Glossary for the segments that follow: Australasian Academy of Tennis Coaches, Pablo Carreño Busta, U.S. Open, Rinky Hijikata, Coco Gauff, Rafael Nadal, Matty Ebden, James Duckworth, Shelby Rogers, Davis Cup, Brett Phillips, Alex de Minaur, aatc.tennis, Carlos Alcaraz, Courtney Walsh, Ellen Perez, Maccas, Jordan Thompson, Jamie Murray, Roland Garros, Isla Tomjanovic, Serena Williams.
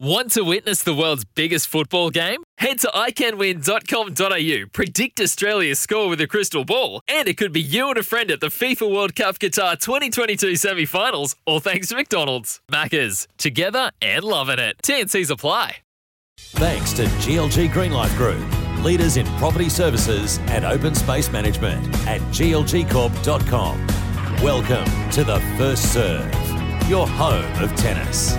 Want to witness the world's biggest football game? Head to iCanWin.com.au, predict Australia's score with a crystal ball, and it could be you and a friend at the FIFA World Cup Qatar 2022 semi-finals, all thanks to McDonald's. Maccas, together and loving it. TNCs apply. Thanks to GLG Greenlife Group, leaders in property services and open space management at glgcorp.com. Welcome to the First Serve, your home of tennis.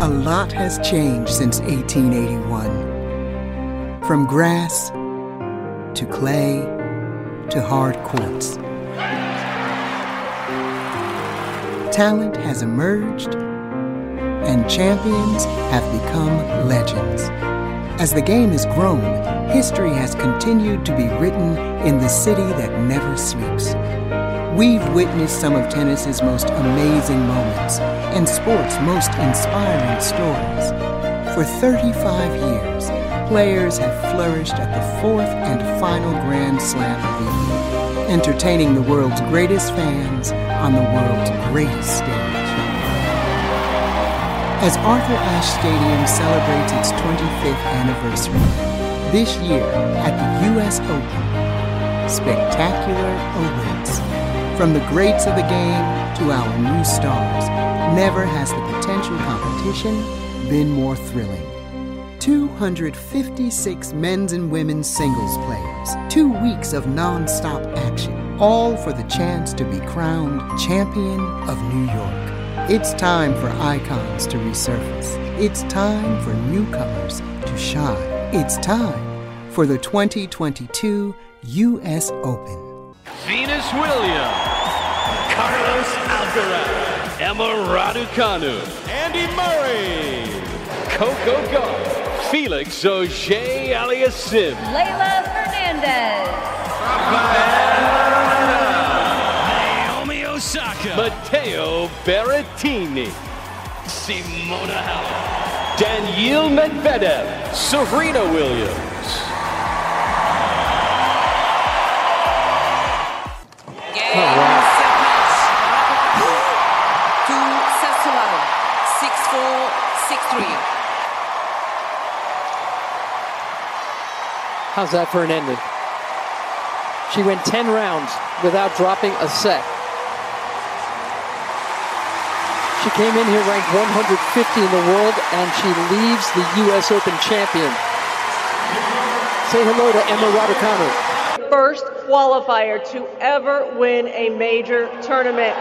A lot has changed since 1881. From grass to clay to hard courts. Talent has emerged and champions have become legends. As the game has grown, history has continued to be written in the city that never sleeps. We've witnessed some of tennis's most amazing moments and sport's most inspiring stories. For 35 years, players have flourished at the fourth and final Grand Slam of the year, entertaining the world's greatest fans on the world's greatest stage. As Arthur Ashe Stadium celebrates its 25th anniversary, this year at the U.S. Open, spectacular awaits. From the greats of the game to our new stars, never has the potential competition been more thrilling. 256 men's and women's singles players, 2 weeks of non-stop action, all for the chance to be crowned champion of New York. It's time for icons to resurface. It's time for newcomers to shine. It's time for the 2022 U.S. Open. Venus Williams, Carlos Alcaraz, Emma Raducanu, Andy Murray, Coco Gauff, Felix Auger-Aliassime, Leylah Fernandez, Naomi Osaka, Matteo Berrettini, Simona Halep, Daniil Medvedev, Serena Williams. Oh, wow. 2-1, 6-4, 6-3. How's that for an ending? She went 10 rounds without dropping a set. She came in here ranked 150 in the world, and she leaves the U.S. Open champion. Say hello to Emma Raducanu. First qualifier to ever win a major tournament.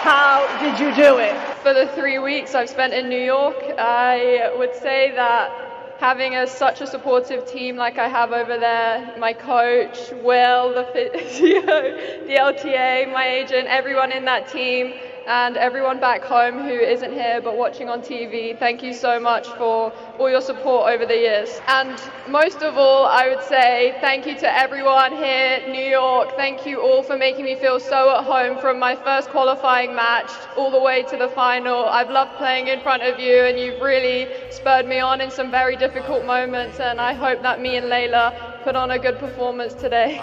How did you do it? For the 3 weeks I've spent in New York, I would say that having such a supportive team like I have over there, my coach, Will, the physio, the LTA, my agent, everyone in that team, and everyone back home who isn't here but watching on TV, thank you so much for all your support over the years. And most of all, I would say thank you to everyone here, New York. Thank you all for making me feel so at home from my first qualifying match all the way to the final. I've loved playing in front of you, and you've really spurred me on in some very difficult moments, and I hope that me and Leylah put on a good performance today.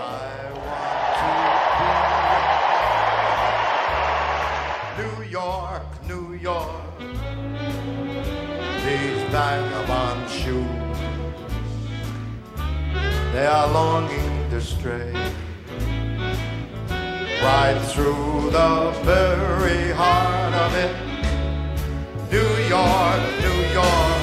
York, New York, these vagabond shoes, they are longing to stray right through the very heart of it. New York, New York.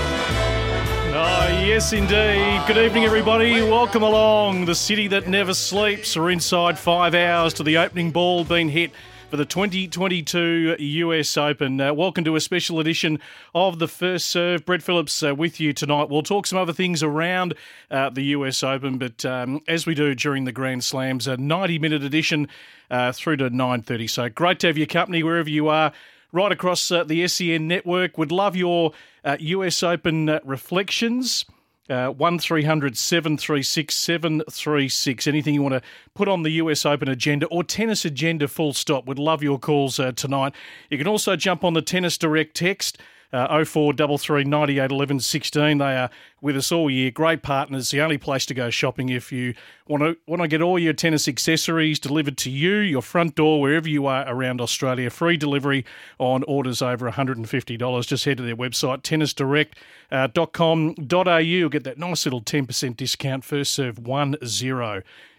Oh, yes, indeed. Good evening, everybody. Welcome along. The city that never sleeps. We're inside 5 hours to the opening ball being hit for the 2022 U.S. Open. Welcome to a special edition of the First Serve. Brett Phillips with you tonight. We'll talk some other things around the U.S. Open, but as we do during the Grand Slams, a 90-minute edition through to 9:30. So great to have your company wherever you are, right across the SEN network. Would love your U.S. Open reflections. 1300 736 736. Anything you want to put on the US Open agenda or tennis agenda, full stop. Would love your calls tonight. You can also jump on the Tennis Direct text, 0433 98 11 16. They are with us all year. Great partners. The only place to go shopping if you want to get all your tennis accessories delivered to you, your front door, wherever you are around Australia. Free delivery on orders over $150. Just head to their website, tennisdirect.com.au. You'll get that nice little 10% discount. First Serve 10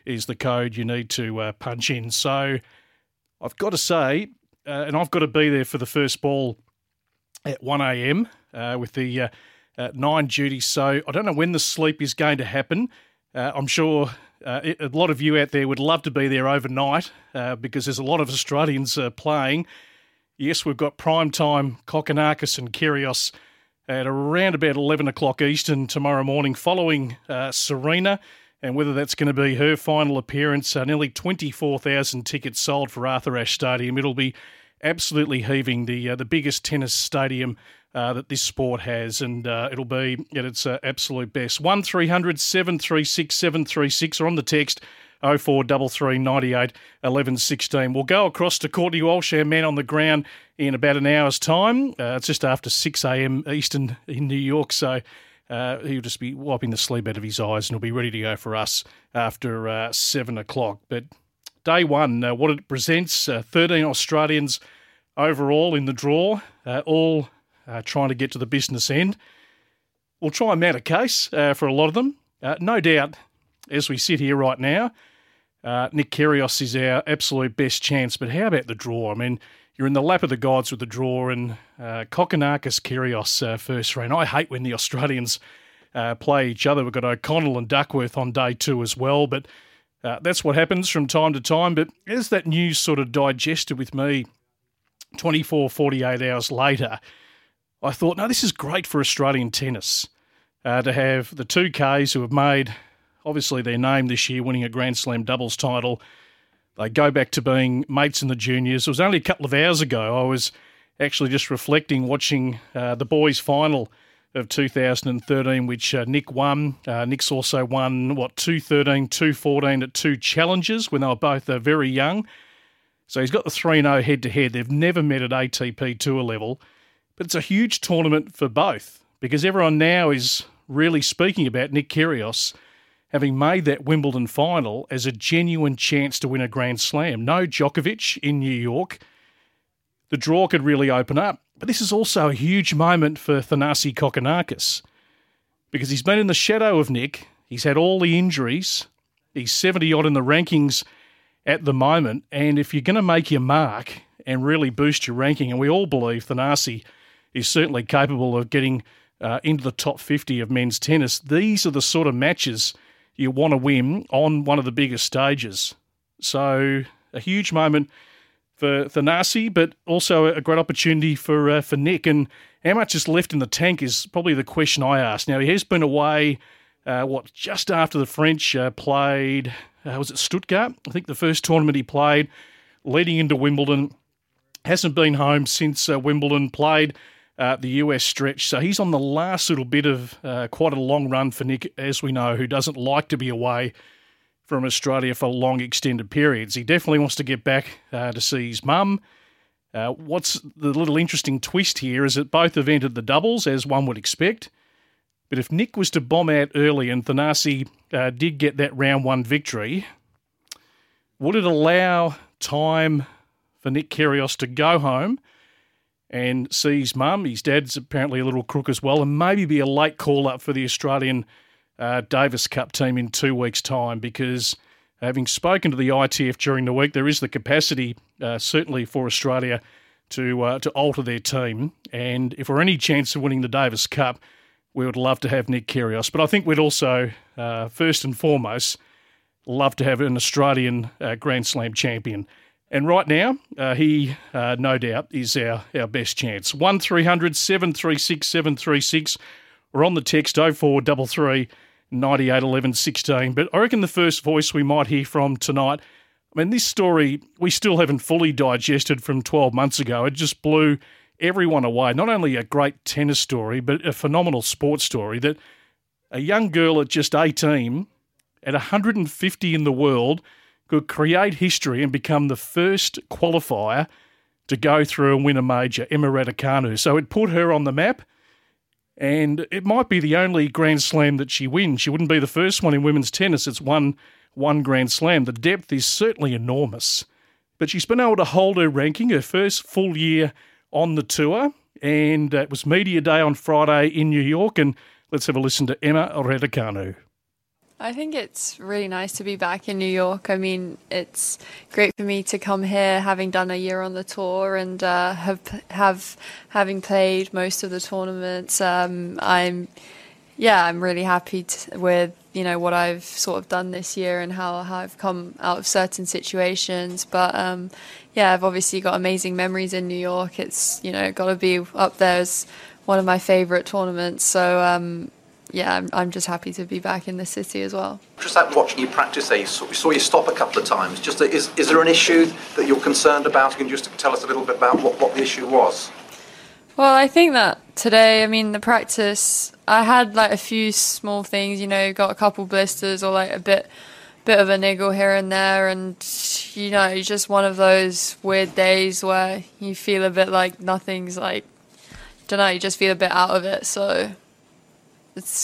is the code you need to punch in. So I've got to say, and I've got to be there for the first ball at 1 a.m. With the nine duties. So I don't know when the sleep is going to happen. I'm sure a lot of you out there would love to be there overnight because there's a lot of Australians playing. Yes, we've got prime time Kokkinakis and Kyrgios at around about 11 o'clock Eastern tomorrow morning following Serena, and whether that's going to be her final appearance. Nearly 24,000 tickets sold for Arthur Ashe Stadium. It'll be absolutely heaving, the biggest tennis stadium that this sport has, and it'll be at its absolute best. 1300 736 736 or on the text 0433 98 11 16. We'll go across to Courtney Walsh, our man on the ground, in about an hour's time. It's just after 6 a.m. Eastern in New York, so he'll just be wiping the sleep out of his eyes and he'll be ready to go for us after 7 o'clock. But day one, what it presents, 13 Australians overall in the draw, all trying to get to the business end. We'll try and mount a case for a lot of them. No doubt, as we sit here right now, Nick Kyrgios is our absolute best chance. But how about the draw? I mean, you're in the lap of the gods with the draw, and Kokkinakis, Kyrgios first round. I hate when the Australians play each other. We've got O'Connell and Duckworth on day two as well, but that's what happens from time to time. But as that news sort of digested with me 24, 48 hours later, I thought, no, this is great for Australian tennis to have the two Ks who have made, obviously, their name this year, winning a Grand Slam doubles title. They go back to being mates in the juniors. It was only a couple of hours ago I was actually just reflecting, watching the boys' final of 2013, which Nick won. Nick's also won, 213, 214 at two challenges when they were both very young. So he's got the 3-0 head-to-head. They've never met at ATP Tour level. But it's a huge tournament for both because everyone now is really speaking about Nick Kyrgios having made that Wimbledon final as a genuine chance to win a Grand Slam. No Djokovic in New York. The draw could really open up. But this is also a huge moment for Thanasi Kokkinakis because he's been in the shadow of Nick. He's had all the injuries. He's 70-odd in the rankings at the moment. And if you're going to make your mark and really boost your ranking, and we all believe Thanasi is certainly capable of getting into the top 50 of men's tennis, these are the sort of matches you want to win on one of the biggest stages. So a huge moment for Thanasi, but also a great opportunity for Nick. And how much is left in the tank is probably the question I asked. Now, he has been away, just after the French played, was it Stuttgart? I think the first tournament he played, leading into Wimbledon. Hasn't been home since Wimbledon, played the US stretch. So he's on the last little bit of quite a long run for Nick, as we know, who doesn't like to be away from Australia for long extended periods. He definitely wants to get back to see his mum. What's the little interesting twist here is that both have entered the doubles, as one would expect. But if Nick was to bomb out early and Thanasi did get that round one victory, would it allow time for Nick Kyrgios to go home and see his mum? His dad's apparently a little crook as well, and maybe be a late call-up for the Australian Davis Cup team in 2 weeks' time, because having spoken to the ITF during the week, there is the capacity certainly for Australia to alter their team. And if we're any chance of winning the Davis Cup, we would love to have Nick Kyrgios. But I think we'd also, first and foremost, love to have an Australian Grand Slam champion. And right now, he no doubt is our best chance. 1300 736 736 or on the text 0433 98 11 16. But I reckon the first voice we might hear from tonight, I mean, this story we still haven't fully digested from 12 months ago. It just blew everyone away. Not only a great tennis story, but a phenomenal sports story that a young girl at just 18, at 150 in the world, could create history and become the first qualifier to go through and win a major, Emma Raducanu. So it put her on the map, and it might be the only Grand Slam that she wins. She wouldn't be the first one in women's tennis. It's one Grand Slam. The depth is certainly enormous. But she's been able to hold her ranking, her first full year on the tour, and it was media day on Friday in New York, and let's have a listen to Emma Raducanu. I think it's really nice to be back in New York. I mean, it's great for me to come here, having done a year on the tour and having played most of the tournaments. I'm really happy with what I've sort of done this year and how I've come out of certain situations. But I've obviously got amazing memories in New York. It's got to be up there as one of my favourite tournaments. So. I'm just happy to be back in the city as well. Just like watching you practice, we saw you stop a couple of times. Just is there an issue that you're concerned about? Can you just tell us a little bit about what the issue was? Well, I think that today, I mean, the practice, I had like a few small things, got a couple blisters or like a bit of a niggle here and there, and it's just one of those weird days where you feel a bit like nothing's like, you just feel a bit out of it, so.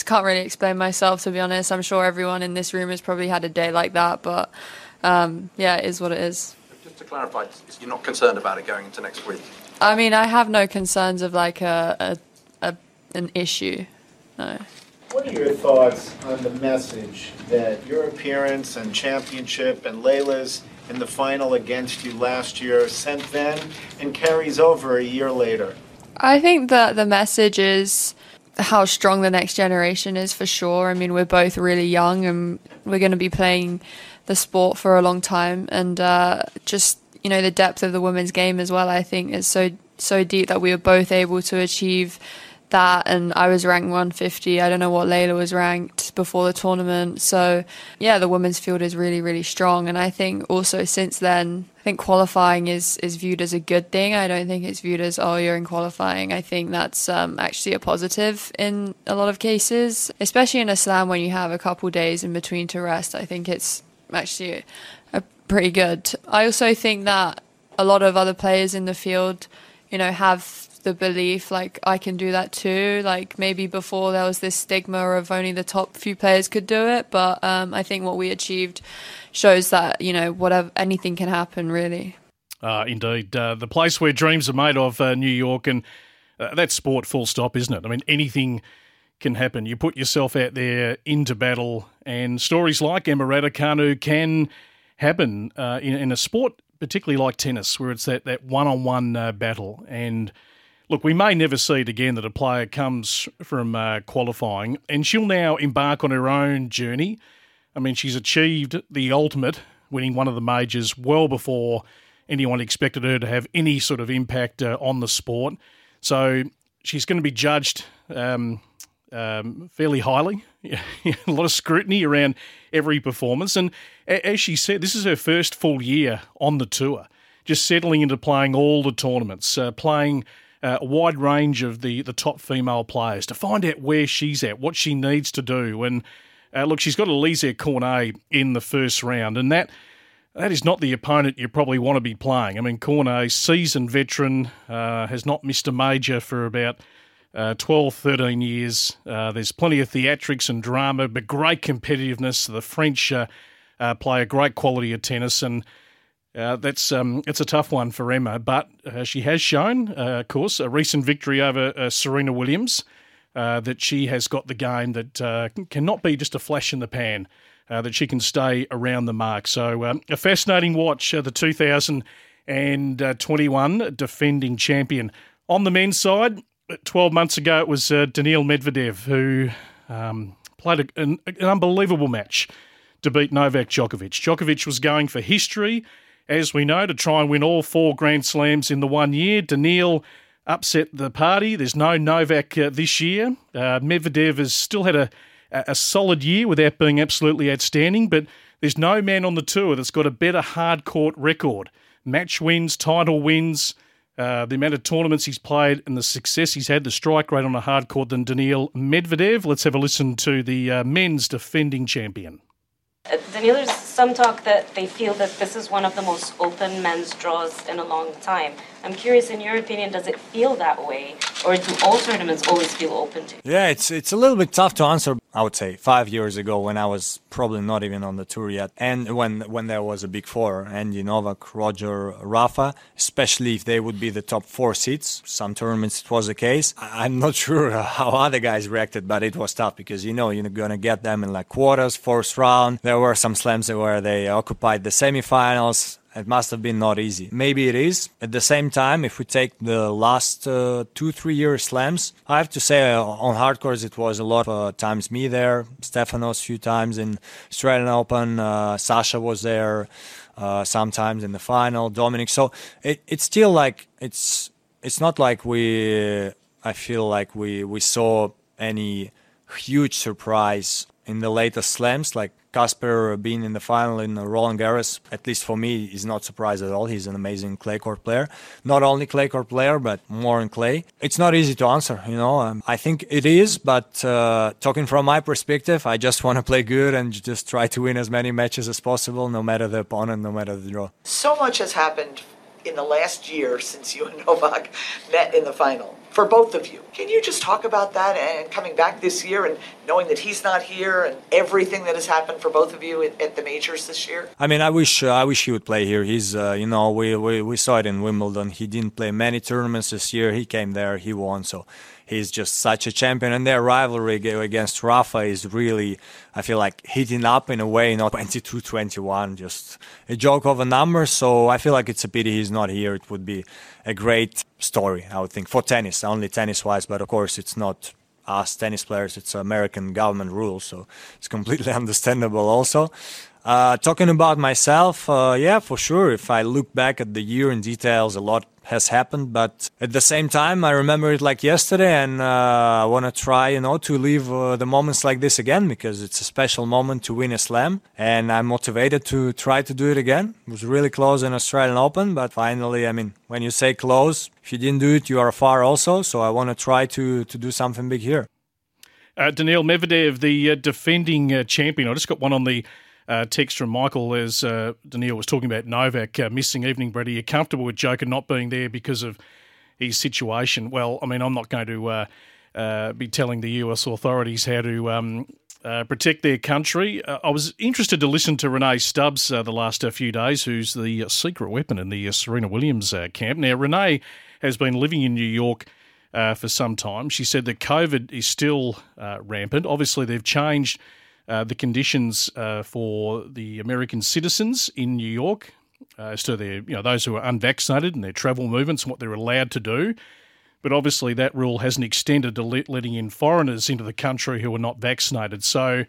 Can't really explain myself, to be honest. I'm sure everyone in this room has probably had a day like that, but it is what it is. Just to clarify, you're not concerned about it going into next week? I mean, I have no concerns of like an issue, no. What are your thoughts on the message that your appearance and championship and Layla's in the final against you last year sent then and carries over a year later? I think that the message is how strong the next generation is, for sure. I mean, we're both really young and we're going to be playing the sport for a long time, and the depth of the women's game as well, I think, is so deep that we were both able to achieve that. And I was ranked 150. I don't know what Layla was ranked before the tournament. So the women's field is really, really strong. And I think also since then, I think qualifying is viewed as a good thing. I don't think it's viewed as, oh, you're in qualifying. I think that's actually a positive in a lot of cases, especially in a slam when you have a couple days in between to rest. I think it's actually a pretty good. I also think that a lot of other players in the field, have the belief like I can do that too. Like maybe before there was this stigma of only the top few players could do it, but I think what we achieved shows that whatever, anything can happen, really. Indeed, the place where dreams are made of, New York, and that's sport full stop, isn't it? I mean, anything can happen. You put yourself out there into battle, and stories like Emma Raducanu can happen in a sport particularly like tennis, where it's that one-on-one battle. And look, we may never see it again that a player comes from qualifying, and she'll now embark on her own journey. I mean, she's achieved the ultimate, winning one of the majors well before anyone expected her to have any sort of impact on the sport. So she's going to be judged fairly highly. A lot of scrutiny around every performance. And as she said, this is her first full year on the tour, just settling into playing all the tournaments, playing a wide range of the top female players to find out where she's at, what she needs to do. And look, she's got Elise Cornet in the first round, and that is not the opponent you probably want to be playing. I mean, Cornet, seasoned veteran, has not missed a major for about 12, 13 years. There's plenty of theatrics and drama, but great competitiveness. The French play a great quality of tennis, and that's it's a tough one for Emma, but she has shown, of course, a recent victory over Serena Williams, that she has got the game that cannot be just a flash in the pan, that she can stay around the mark. So a fascinating watch, the 2021 defending champion. On the men's side, 12 months ago, it was Daniil Medvedev who played an unbelievable match to beat Novak Djokovic. Djokovic was going for history, as we know, to try and win all four Grand Slams in the one year. Daniil upset the party. There's no Novak this year. Medvedev has still had a solid year without being absolutely outstanding, but there's no man on the tour that's got a better hard court record. Match wins, title wins, the amount of tournaments he's played and the success he's had, the strike rate on a hard court than Daniil Medvedev. Let's have a listen to the men's defending champion. There's some talk that they feel that this is one of the most open men's draws in a long time. I'm curious, in your opinion, does it feel that way? Or do all tournaments always feel open to you? Yeah, it's a little bit tough to answer, I would say, 5 years ago when I was probably not even on the tour yet. And when there was a big four, Andy, Novak, Roger, Rafa, especially if they would be the top four seeds. Some tournaments it was the case. I'm not sure how other guys reacted, but it was tough because, you know, you're going to get them in like quarters, first round. There were some slams where they occupied the semifinals. It must have been not easy. Maybe it is. At the same time, if we take the last 2-3 year slams, I have to say on hard courts it was a lot of times me there, Stefanos a few times in Australian Open, Sasha was there sometimes in the final, Dominic. So it's still like it's not like we saw any huge surprise in the latest slams, like Kasper being in the final in Roland Garros, at least for me, is not surprised at all. He's an amazing clay court player. Not only clay court player, but more in clay. It's not easy to answer, you know. I think it is, but talking from my perspective, I just want to play good and just try to win as many matches as possible, no matter the opponent, no matter the draw. So much has happened in the last year since you and Novak met in the final, for both of you. Can you just talk about that and coming back this year and knowing that he's not here and everything that has happened for both of you at the majors this year? I mean, I wish he would play here. He's, you know, we saw it in Wimbledon. He didn't play many tournaments this year. He came there, he won, so he's just such a champion. And their rivalry against Rafa is really, I feel like, heating up in a way, you know, 22-21, just a joke of a number. So I feel like it's a pity he's not here. It would be a great story, I would think, for tennis, only tennis-wise, but of course it's not us tennis players, it's American government rules, so it's completely understandable also. Talking about myself, yeah, for sure, if I look back at the year in details, a lot has happened, but at the same time, I remember it like yesterday, and I want to try, you know, to live the moments like this again, because it's a special moment to win a slam, and I'm motivated to try to do it again. It was really close in Australian Open, but finally, I mean, when you say close, if you didn't do it, you are far also, so I want to try to do something big here. Daniil Medvedev, the defending champion. I just got one on the text from Michael as Daniil was talking about Novak missing evening. Brett, are you comfortable with Djokovic not being there because of his situation? Well, I mean, I'm not going to be telling the US authorities how to protect their country. I was interested to listen to Renee Stubbs the last few days, who's the secret weapon in the Serena Williams camp. Now, Renee has been living in New York for some time. She said that COVID is still rampant. Obviously, they've changed the conditions for the American citizens in New York as to their, you know, those who are unvaccinated and their travel movements and what they're allowed to do. But obviously that rule hasn't extended to letting in foreigners into the country who are not vaccinated. So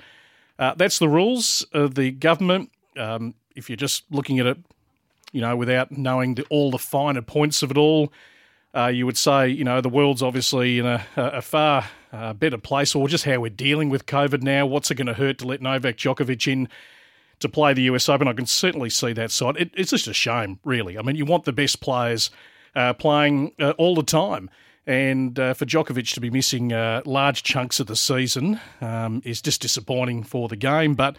that's the rules of the government. If you're just looking at it, you know, without knowing all the finer points of it all, you would say, you know, the world's obviously in a far better place, or just how we're dealing with COVID now. What's it going to hurt to let Novak Djokovic in to play the US Open? I can certainly see that side. It's just a shame, really. I mean, you want the best players playing all the time. And for Djokovic to be missing large chunks of the season is just disappointing for the game. But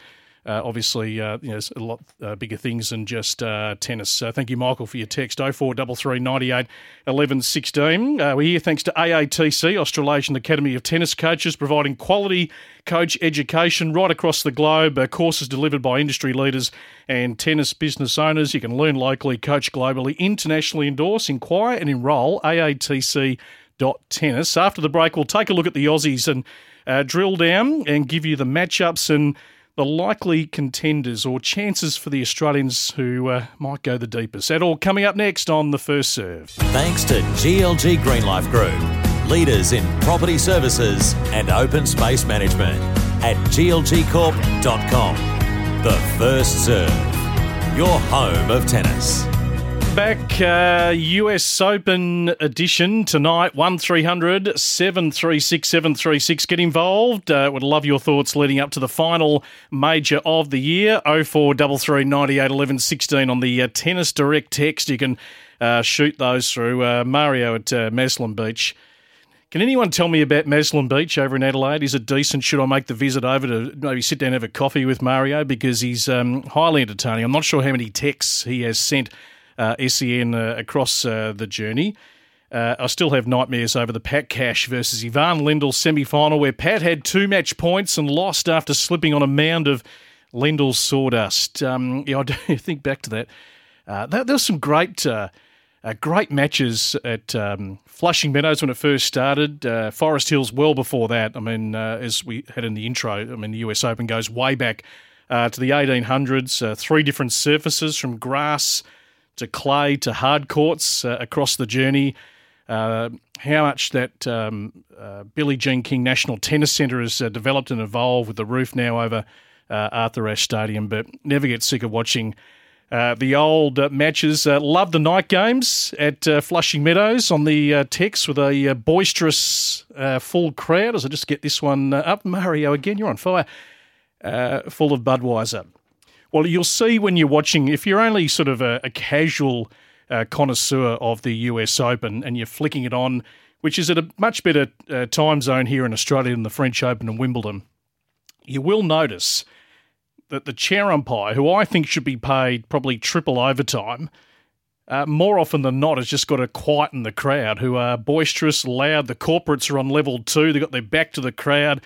obviously, you know, there's a lot bigger things than just tennis. Thank you, Michael, for your text. 0433 98 11 16. We're here thanks to AATC, Australasian Academy of Tennis Coaches, providing quality coach education right across the globe. Courses delivered by industry leaders and tennis business owners. You can learn locally, coach globally, internationally endorsed. Inquire and enrol, AATC.tennis. After the break, we'll take a look at the Aussies and drill down and give you the matchups and the likely contenders or chances for the Australians who might go the deepest. That all coming up next on The First Serve. Thanks to GLG Greenlife Group, leaders in property services and open space management at glgcorp.com. The First Serve. your home of tennis. Back U.S. Open edition tonight, 1300 736 736. Get involved. Would love your thoughts leading up to the final major of the year. 0433 98 11 16 on the Tennis Direct text. You can shoot those through. Mario at Maslin Beach. Can anyone tell me about Maslin Beach over in Adelaide? Is it decent? Should I make the visit over to maybe sit down and have a coffee with Mario? Because he's highly entertaining. I'm not sure how many texts he has sent SEN across the journey. I still have nightmares over the Pat Cash versus Ivan Lendl semi-final where Pat had 2 match points and lost after slipping on a mound of Lendl's sawdust. I do think back to that. There was some great matches at Flushing Meadows when it first started. Forest Hills well before that. I mean, as we had in the intro, I mean, the US Open goes way back to the 1800s. 3 different surfaces from grass to clay to hard courts across the journey. How much that Billie Jean King National Tennis Centre has developed and evolved with the roof now over Arthur Ashe Stadium, but never get sick of watching the old matches. Love the night games at Flushing Meadows on the text with a boisterous full crowd. As I just get this one up, Mario, again, you're on fire, full of Budweiser. Well, you'll see when you're watching, if you're only sort of a casual connoisseur of the US Open and you're flicking it on, which is at a much better time zone here in Australia than the French Open and Wimbledon, you will notice that the chair umpire, who I think should be paid probably triple overtime, more often than not has just got to quieten the crowd, who are boisterous, loud. The corporates are on level 2. They've got their back to the crowd.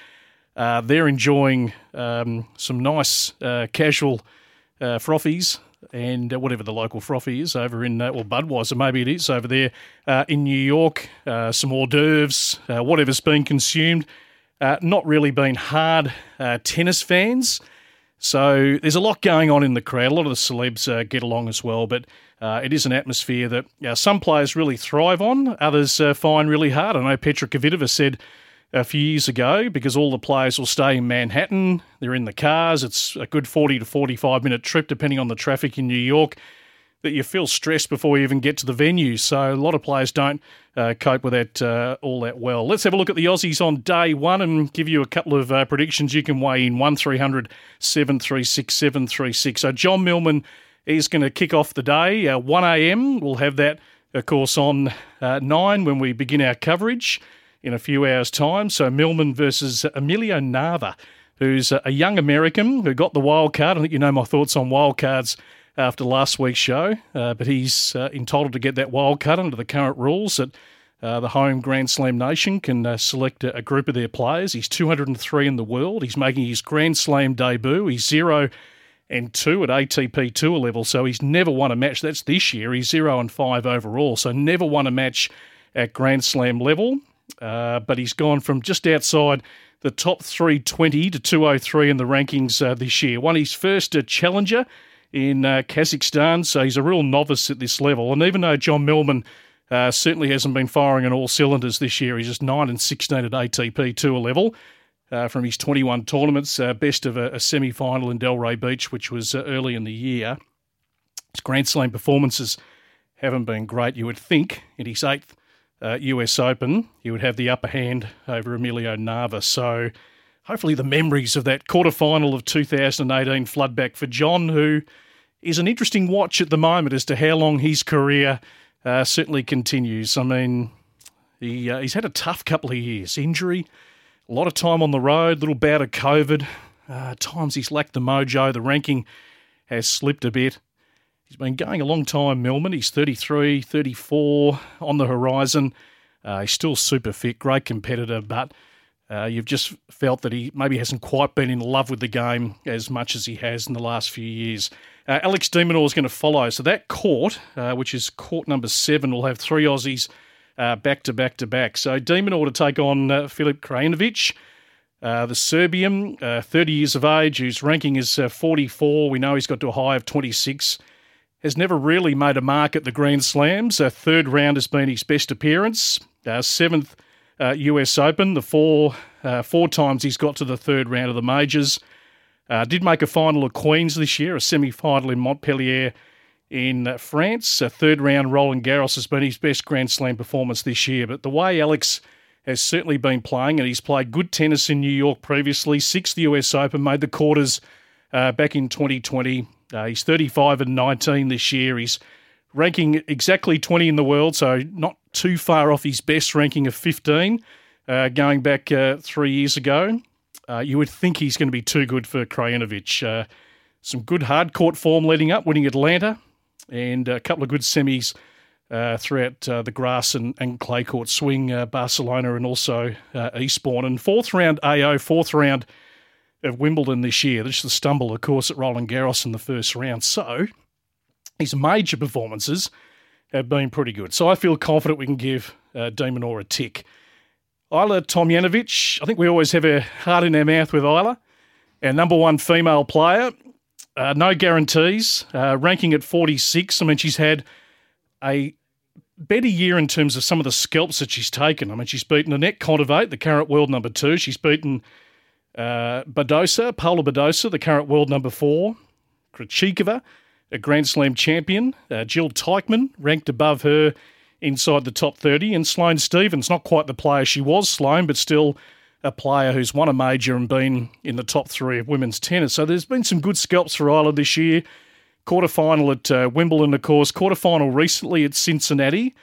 They're enjoying some nice casual frothies and whatever the local frothy is over in, Budweiser maybe it is over there in New York, some hors d'oeuvres, whatever's being consumed. Not really been hard tennis fans. So there's a lot going on in the crowd. A lot of the celebs get along as well, but it is an atmosphere that some players really thrive on, others find really hard. I know Petra Kvitova said a few years ago, because all the players will stay in Manhattan, they're in the cars, it's a good 40 to 45-minute trip, depending on the traffic in New York, that you feel stressed before you even get to the venue. So a lot of players don't cope with that all that well. Let's have a look at the Aussies on day one and give you a couple of predictions. You can weigh in, 1300 736 736. So John Millman is going to kick off the day, 1am. We'll have that, of course, on 9 when we begin our coverage in a few hours' time. So Millman versus Emilio Nava, who's a young American who got the wild card. I think you know my thoughts on wild cards after last week's show, but he's entitled to get that wild card under the current rules that the home Grand Slam nation can select a group of their players. He's 203 in the world. He's making his Grand Slam debut. He's 0-2 at ATP Tour level, so he's never won a match. That's this year. He's 0-5 overall, so never won a match at Grand Slam level. But he's gone from just outside the top 320 to 203 in the rankings this year. Won his first challenger in Kazakhstan, so he's a real novice at this level. And even though John Millman certainly hasn't been firing on all cylinders this year, he's just 9-16 at ATP Tour level from his 21 tournaments, best of a semi-final in Delray Beach, which was early in the year. His Grand Slam performances haven't been great, you would think, in his 8th US Open, he would have the upper hand over Emilio Nava. So hopefully the memories of that quarterfinal of 2018 flood back for John, who is an interesting watch at the moment as to how long his career certainly continues. I mean, he's had a tough couple of years. Injury, a lot of time on the road, little bout of COVID. Times he's lacked the mojo. The ranking has slipped a bit. He's been going a long time, Millman. He's 33, 34 on the horizon. He's still super fit, great competitor, but you've just felt that he maybe hasn't quite been in love with the game as much as he has in the last few years. Alex de Minaur is going to follow. So that court, which is court number 7, will have 3 Aussies back to back to back. So de Minaur to take on Filip Krajinovic. The Serbian, 30 years of age, whose ranking is 44. We know he's got to a high of 26. Has never really made a mark at the Grand Slams. Third round has been his best appearance. 7th US Open, the four times he's got to the third round of the majors. Did make a final at Queen's this year, a semi-final in Montpellier in France. A third round, Roland Garros has been his best Grand Slam performance this year. But the way Alex has certainly been playing, and he's played good tennis in New York previously, sixth U.S. Open, made the quarters back in 2020. He's 35-19 this year. He's ranking exactly 20 in the world, so not too far off his best ranking of 15 going back 3 years ago. You would think he's going to be too good for Krajinovic. Some good hard court form leading up, winning Atlanta, and a couple of good semis throughout the grass and clay court, swing Barcelona and also Eastbourne. And fourth round AO, fourth round of Wimbledon this year. Just the stumble, of course, at Roland Garros in the first round. So his major performances have been pretty good. So I feel confident we can give de Minaur a tick. Isla Tomjanovic, I think we always have a heart in our mouth with Isla, our number one female player. No guarantees, ranking at 46. I mean, she's had a better year in terms of some of the scalps that she's taken. I mean, she's beaten Annette Kontaveit, the current world number 2. She's beaten Badosa, Paola Badosa, the current world number 4. Krejcikova, a Grand Slam champion. Jill Teichman, ranked above her inside the top 30. And Sloane Stephens, not quite the player she was, Sloane, but still a player who's won a major and been in the top 3 of women's tennis. So there's been some good scalps for Isla this year. Quarterfinal at Wimbledon, of course. Quarterfinal recently at Cincinnati.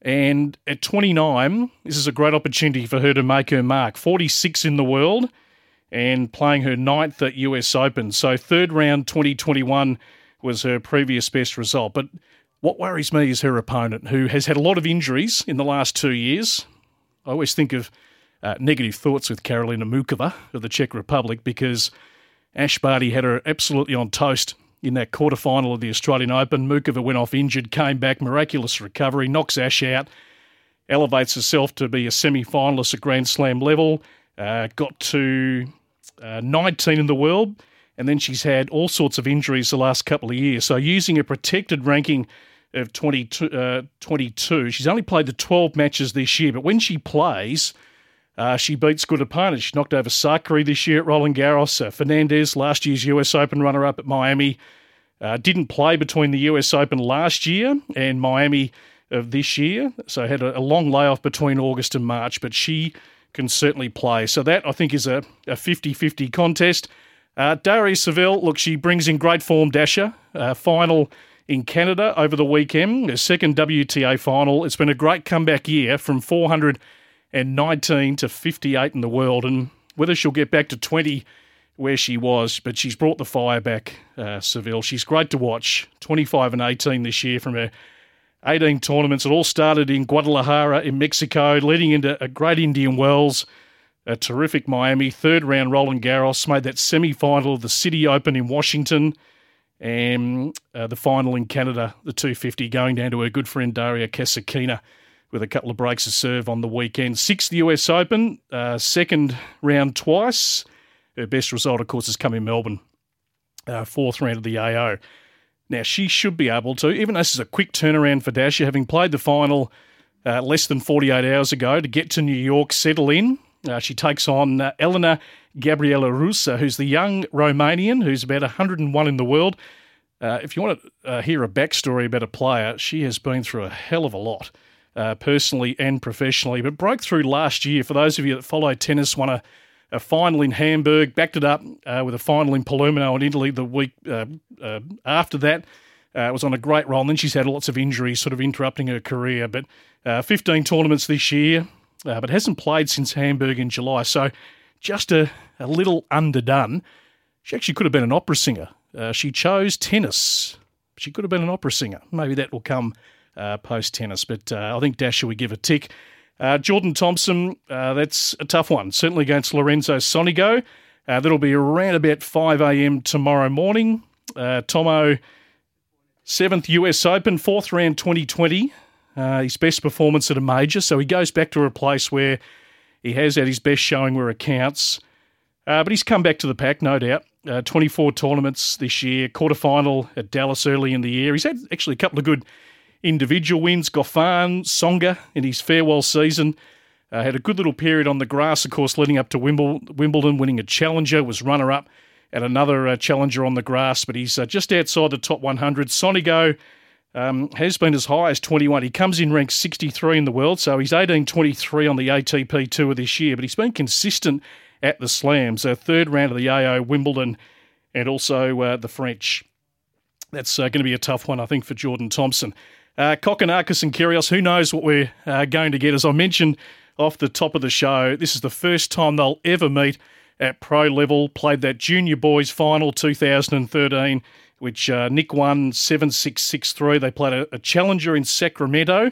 And at 29, this is a great opportunity for her to make her mark. 46 in the world and playing her 9th at US Open. So third round 2021 was her previous best result. But what worries me is her opponent, who has had a lot of injuries in the last 2 years. I always think of negative thoughts with Karolina Muchová of the Czech Republic, because Ash Barty had her absolutely on toast in that quarterfinal of the Australian Open. Muchová went off injured, came back, miraculous recovery, knocks Ash out, elevates herself to be a semi-finalist at Grand Slam level, got to 19 in the world, and then she's had all sorts of injuries the last couple of years. So using a protected ranking of 22, she's only played the 12 matches this year, but when she plays, she beats good opponents. She knocked over Sakkari this year at Roland Garros. Fernandez, last year's US Open runner-up at Miami, didn't play between the US Open last year and Miami of this year, so had a long layoff between August and March, but she can certainly play. So that, I think, is a 50-50 contest. Daria Seville, look, she brings in great form, Dasha. Final in Canada over the weekend, her second WTA final. It's been a great comeback year from 419 to 58 in the world, and whether she'll get back to 20 where she was, but she's brought the fire back, Seville. She's great to watch, 25-18 this year from her 18 tournaments. It all started in Guadalajara in Mexico, leading into a great Indian Wells, a terrific Miami, third round Roland Garros, made that semi-final of the City Open in Washington, and the final in Canada, the 250, going down to her good friend Daria Kasatkina, with a couple of breaks of serve on the weekend. Sixth US Open, second round twice. Her best result, of course, has come in Melbourne, fourth round of the AO. Now, she should be able to, even though this is a quick turnaround for Dasha, having played the final less than 48 hours ago, to get to New York, settle in. She takes on Elena Gabriela Rusa, who's the young Romanian, who's about 101 in the world. If you want to hear a backstory about a player, she has been through a hell of a lot. Personally and professionally, but broke through last year. For those of you that follow tennis, won a final in Hamburg, backed it up with a final in Palermo in Italy the week after that. Was on a great roll, and then she's had lots of injuries sort of interrupting her career. But 15 tournaments this year, but hasn't played since Hamburg in July. So just a little underdone. She actually could have been an opera singer. She chose tennis. She could have been an opera singer. Maybe that will come post-tennis, but I think Dasha would give a tick. Jordan Thompson, that's a tough one, certainly against Lorenzo Sonigo. That'll be around about 5am tomorrow morning. Tomo, 7th US Open, 4th round 2020, his best performance at a major, so he goes back to a place where he has had his best showing where it counts. But he's come back to the pack, no doubt. 24 tournaments this year, quarterfinal at Dallas early in the year. He's had actually a couple of good individual wins. Goffin, Tsonga in his farewell season. Had a good little period on the grass, of course, leading up to Wimbledon, winning a challenger, was runner-up and another challenger on the grass, but he's just outside the top 100. Sonigo has been as high as 21. He comes in ranked 63 in the world, so he's 18-23 on the ATP Tour this year, but he's been consistent at the Slams, third round of the AO, Wimbledon, and also the French. That's going to be a tough one, I think, for Jordan Thompson. Kokkinakis and Kyrgios, who knows what we're going to get. As I mentioned off the top of the show, this is the first time they'll ever meet at pro level. Played that junior boys final 2013, which Nick won 7-6, 6-3. They played a challenger in Sacramento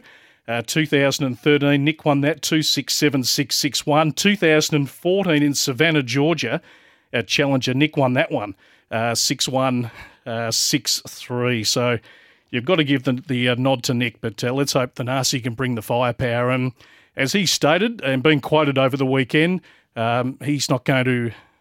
2013. Nick won that 2-6, 7-6, 6-1. 2014 in Savannah, Georgia, a challenger. Nick won that one 6-1, 6-3. So you've got to give the nod to Nick, but let's hope Thanasi can bring the firepower. And as he stated and been quoted over the weekend, he's not going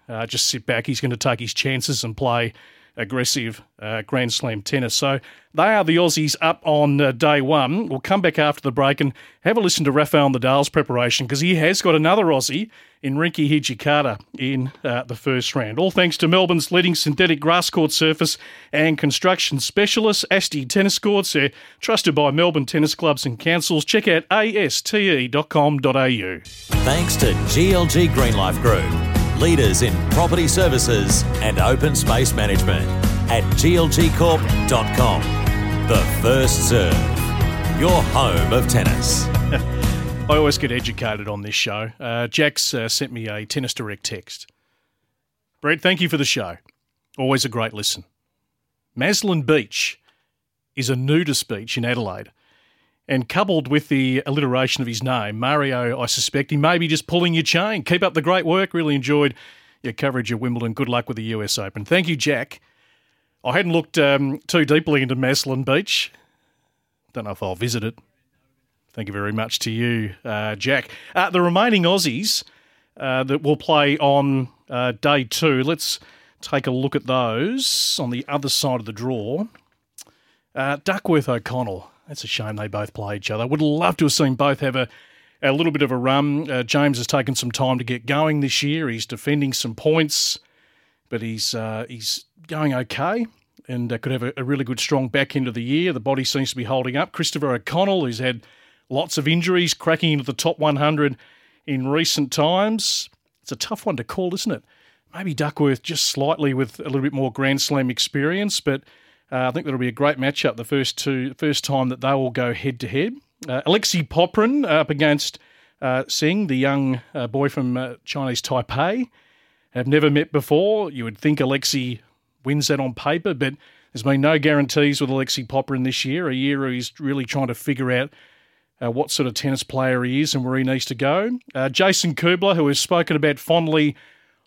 to just sit back. He's going to take his chances and play aggressive Grand Slam tennis. So they are the Aussies up on day one. We'll come back after the break and have a listen to Rafael Nadal's preparation, because he has got another Aussie in Rinky Hijikata in the first round. All thanks to Melbourne's leading synthetic grass court surface and construction specialist, ASTE Tennis Courts. They're trusted by Melbourne tennis clubs and councils. Check out aste.com.au. Thanks to GLG Greenlife Group, leaders in property services and open space management, at glgcorp.com. The First Serve, your home of tennis. I always get educated on this show. Jack's sent me a Tennis Direct text. Brett, thank you for the show. Always a great listen. Maslin Beach is a nudist beach in Adelaide, and coupled with the alliteration of his name, Mario, I suspect he may be just pulling your chain. Keep up the great work. Really enjoyed your coverage of Wimbledon. Good luck with the US Open. Thank you, Jack. I hadn't looked too deeply into Maslin Beach. Don't know if I'll visit it. Thank you very much to you, Jack. The remaining Aussies that will play on day two, let's take a look at those on the other side of the draw. Duckworth O'Connell. That's a shame they both play each other. Would love to have seen both have a little bit of a run. James has taken some time to get going this year. He's defending some points, but he's going okay and could have a really good strong back end of the year. The body seems to be holding up. Christopher O'Connell, who's had lots of injuries, cracking into the top 100 in recent times. It's a tough one to call, isn't it? Maybe Duckworth just slightly with a little bit more Grand Slam experience, but I think that'll be a great matchup, the first time that they will go head-to-head. Alexei Popyrin up against Singh, the young boy from Chinese Taipei. Have never met before. You would think Alexei wins that on paper, but there's been no guarantees with Alexei Popyrin this year, a year where he's really trying to figure out what sort of tennis player he is and where he needs to go. Jason Kubler, who has spoken about fondly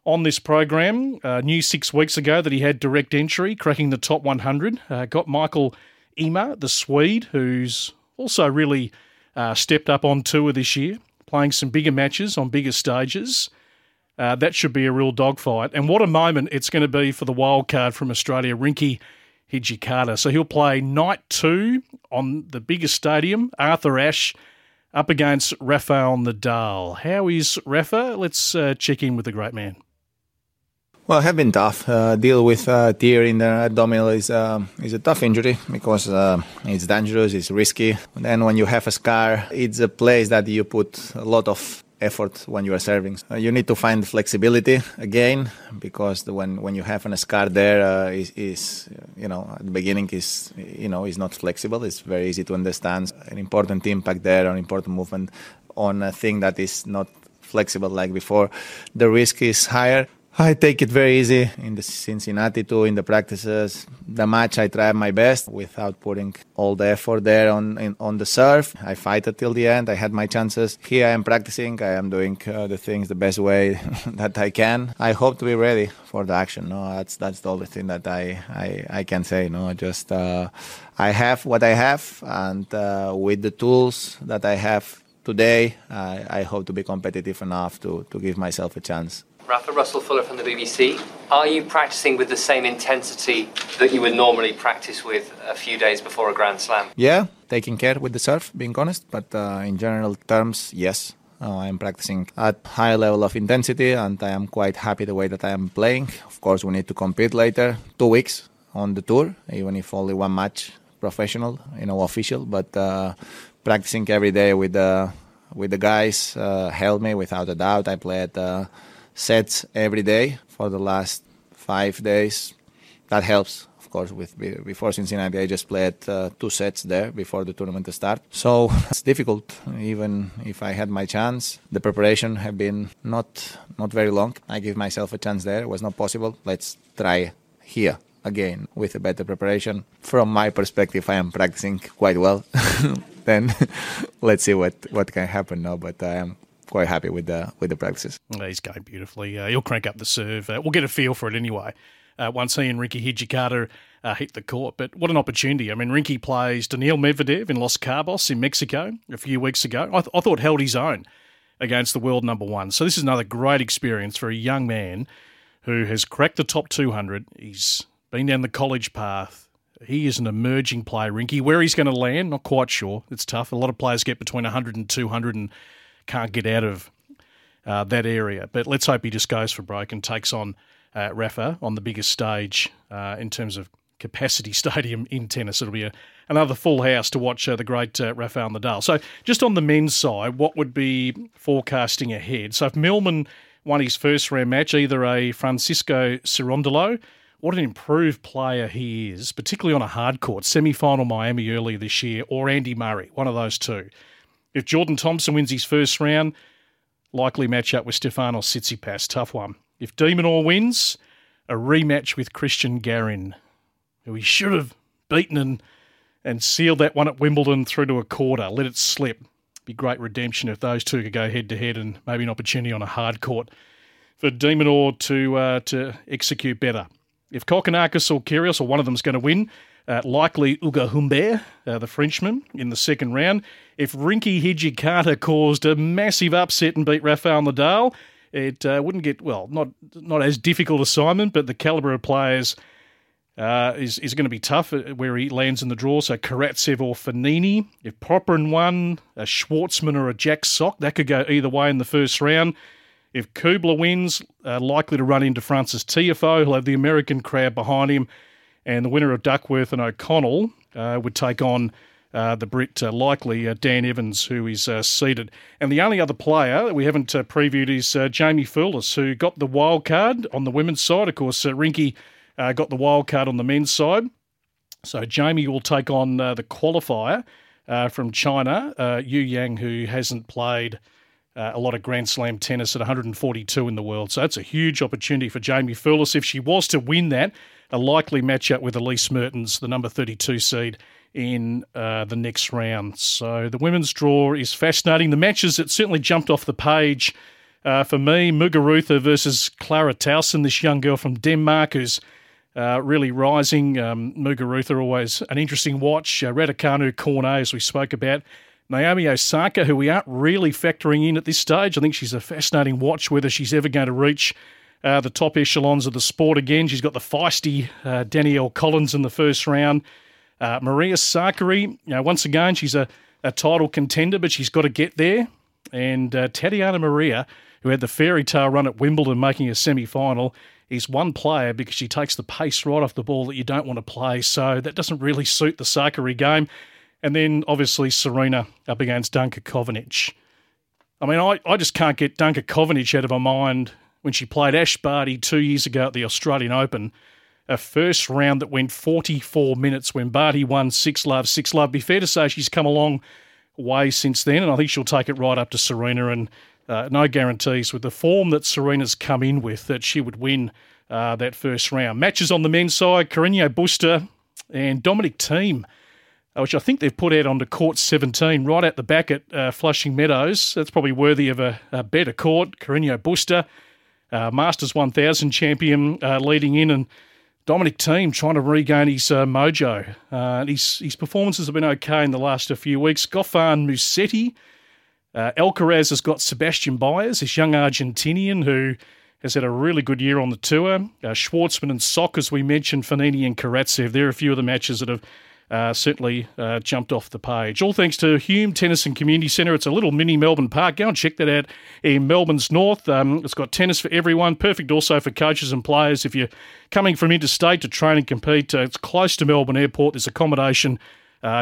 on this program, knew 6 weeks ago that he had direct entry, cracking the top 100. Got Michael Ema, the Swede, who's also really stepped up on tour this year, playing some bigger matches on bigger stages. That should be a real dogfight. And what a moment it's going to be for the wild card from Australia, Rinky Hijikata. So he'll play night two on the biggest stadium, Arthur Ashe, up against Rafael Nadal. How is Rafa? Let's check in with the great man. Well, it has been tough. Deal with tear in the abdominal is a tough injury because it's dangerous, it's risky. And then when you have a scar, it's a place that you put a lot of effort when you are serving. You need to find flexibility again, because when you have a scar there, at the beginning is not flexible. It's very easy to understand. An important impact there, an important movement on a thing that is not flexible like before. The risk is higher. I take it very easy in the Cincinnati too, in the practices. The match, I try my best without putting all the effort there on the serve. I fight it till the end. I had my chances. Here I am practicing. I am doing the things the best way that I can. I hope to be ready for the action. No, that's the only thing that I can say. No, just I have what I have, and with the tools that I have today, I hope to be competitive enough to give myself a chance. Rafa, Russell Fuller from the BBC. Are you practicing with the same intensity that you would normally practice with a few days before a Grand Slam? Yeah, taking care with the serve, being honest, but in general terms, yes. I'm practicing at high level of intensity, and I am quite happy the way that I am playing. Of course, we need to compete later, 2 weeks on the tour, even if only one match, professional, official. But practicing every day with the guys helped me without a doubt. I played sets every day for the last 5 days. That helps. Course, before Cincinnati, I just played 2 sets there before the tournament start. So it's difficult, even if I had my chance. The preparation have been not very long. I give myself a chance there. It was not possible. Let's try here again with a better preparation. From my perspective, I am practicing quite well. Then let's see what can happen now, but I am quite happy with the practices. He's going beautifully. He'll crank up the serve. We'll get a feel for it anyway. Once he and Rinky Hijikata hit the court. But what an opportunity. I mean, Rinky plays Daniil Medvedev in Los Cabos in Mexico a few weeks ago. I thought held his own against the world number one. So this is another great experience for a young man who has cracked the top 200. He's been down the college path. He is an emerging player, Rinky. Where he's going to land, not quite sure. It's tough. A lot of players get between 100 and 200 and can't get out of that area. But let's hope he just goes for broke and takes on Rafa on the biggest stage in terms of capacity stadium in tennis. It'll be another full house to watch the great Rafael Nadal. So just on the men's side, what would be forecasting ahead? So if Millman won his first round match, either a Francisco Cirondolo, what an improved player he is, particularly on a hard court, semi-final Miami earlier this year, or Andy Murray, one of those two. If Jordan Thompson wins his first round, likely matchup with Stefanos Tsitsipas, tough one. If de Minaur wins, a rematch with Christian Garin, who he should have beaten and sealed that one at Wimbledon through to a quarter. Let it slip. Be great redemption if those two could go head-to-head and maybe an opportunity on a hard court for de Minaur to execute better. If Kokkinakis or Kyrgios or one of them's going to win, likely Uga Humbert, the Frenchman, in the second round. If Rinky Hijikata caused a massive upset and beat Rafael Nadal, it wouldn't get, well, not as difficult assignment, but the calibre of players is going to be tough where he lands in the draw. So Karatsev or Fanini. If Popyrin won, a Schwartzman or a Jack Sock, that could go either way in the first round. If Kubler wins, likely to run into Francis Tiafoe, he'll have the American crowd behind him. And the winner of Duckworth and O'Connell would take on the Brit, likely Dan Evans, who is seeded. And the only other player that we haven't previewed is Jamie Foulis, who got the wild card on the women's side. Of course, Rinky got the wild card on the men's side. So Jamie will take on the qualifier from China, Yu Yang, who hasn't played a lot of Grand Slam tennis at 142 in the world. So that's a huge opportunity for Jamie Foulis. If she was to win that, a likely matchup with Elise Mertens, the number 32 seed, in the next round. So the women's draw is fascinating. The matches that certainly jumped off the page for me, Muguruza versus Clara Towson, this young girl from Denmark who's really rising. Muguruza, always an interesting watch. Raducanu, Cornet, as we spoke about. Naomi Osaka, who we aren't really factoring in at this stage. I think she's a fascinating watch, whether she's ever going to reach the top echelons of the sport again. She's got the feisty Danielle Collins in the first round. Maria Sakkari, once again, she's a title contender, but she's got to get there. And Tatiana Maria, who had the fairy tale run at Wimbledon making a semi-final, is one player because she takes the pace right off the ball that you don't want to play. So that doesn't really suit the Sakkari game. And then, obviously, Serena up against Duncan Kovanic. I mean, I just can't get Duncan Kovanic out of my mind when she played Ash Barty 2 years ago at the Australian Open. A first round that went 44 minutes when Barty won 6-love, 6-love. Be fair to say she's come a long way since then, and I think she'll take it right up to Serena, and no guarantees with the form that Serena's come in with that she would win that first round. Matches on the men's side, Carreño Busta and Dominic Thiem, which I think they've put out onto court 17 right at the back at Flushing Meadows. That's probably worthy of a better court. Carreño Busta, Masters 1000 champion leading in, and Dominic Thiem trying to regain his mojo. His performances have been okay in the last few weeks. Goffin Musetti. Alcaraz has got Sebastian Baez, this young Argentinian who has had a really good year on the tour. Schwartzman and Sock, as we mentioned, Fanini and Karatsev. There are a few of the matches that have certainly jumped off the page. All thanks to Hume Tennis and Community Centre. It's a little mini Melbourne park. Go and check that out in Melbourne's north. It's got tennis for everyone, perfect also for coaches and players. If you're coming from interstate to train and compete, it's close to Melbourne Airport. There's accommodation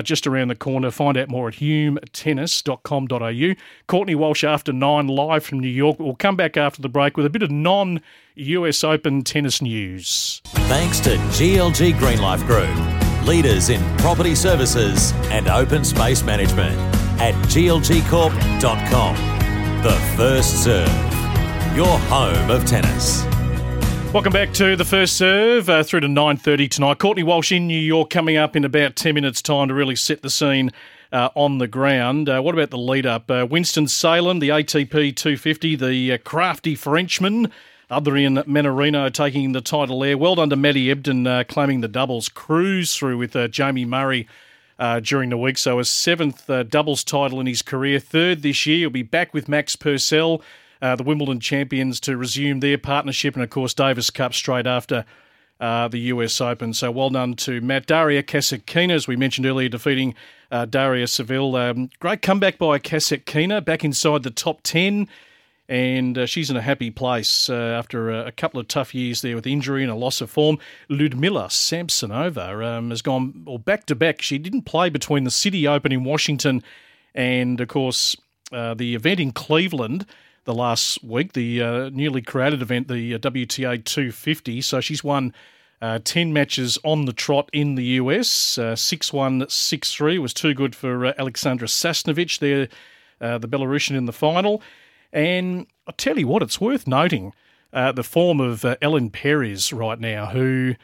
just around the corner. Find out more at humetennis.com.au. Courtney Walsh after 9 live from New York. We'll come back after the break with a bit of non-US Open tennis news. Thanks to GLG Greenlife Group, leaders in property services and open space management at glgcorp.com. The First Serve, your home of tennis. Welcome back to The First Serve through to 9:30 tonight. Courtney Walsh in New York coming up in about 10 minutes' time to really set the scene on the ground. What about the lead-up? Winston-Salem, the ATP 250, the crafty Frenchman, Adrien Manarino taking the title there. Well done to Matty Ebden claiming the doubles. Cruise through with Jamie Murray during the week. So his 7th doubles title in his career. 3rd this year. He'll be back with Max Purcell, the Wimbledon champions, to resume their partnership, and of course Davis Cup straight after the US Open. So well done to Matt. Daria Kasatkina, as we mentioned earlier, defeating Daria Seville. Great comeback by Kasatkina, back inside the top 10, and she's in a happy place after a couple of tough years there with injury and a loss of form. Ludmila Samsonova has gone back-to-back. She didn't play between the City Open in Washington and, of course, the event in Cleveland, the last week, the newly created event, the WTA 250. So she's won 10 matches on the trot in the US. 6-1, 6-3 was too good for Alexandra Sasnovich there, the Belarusian in the final. And I tell you what, it's worth noting the form of Ellen Perez right now, who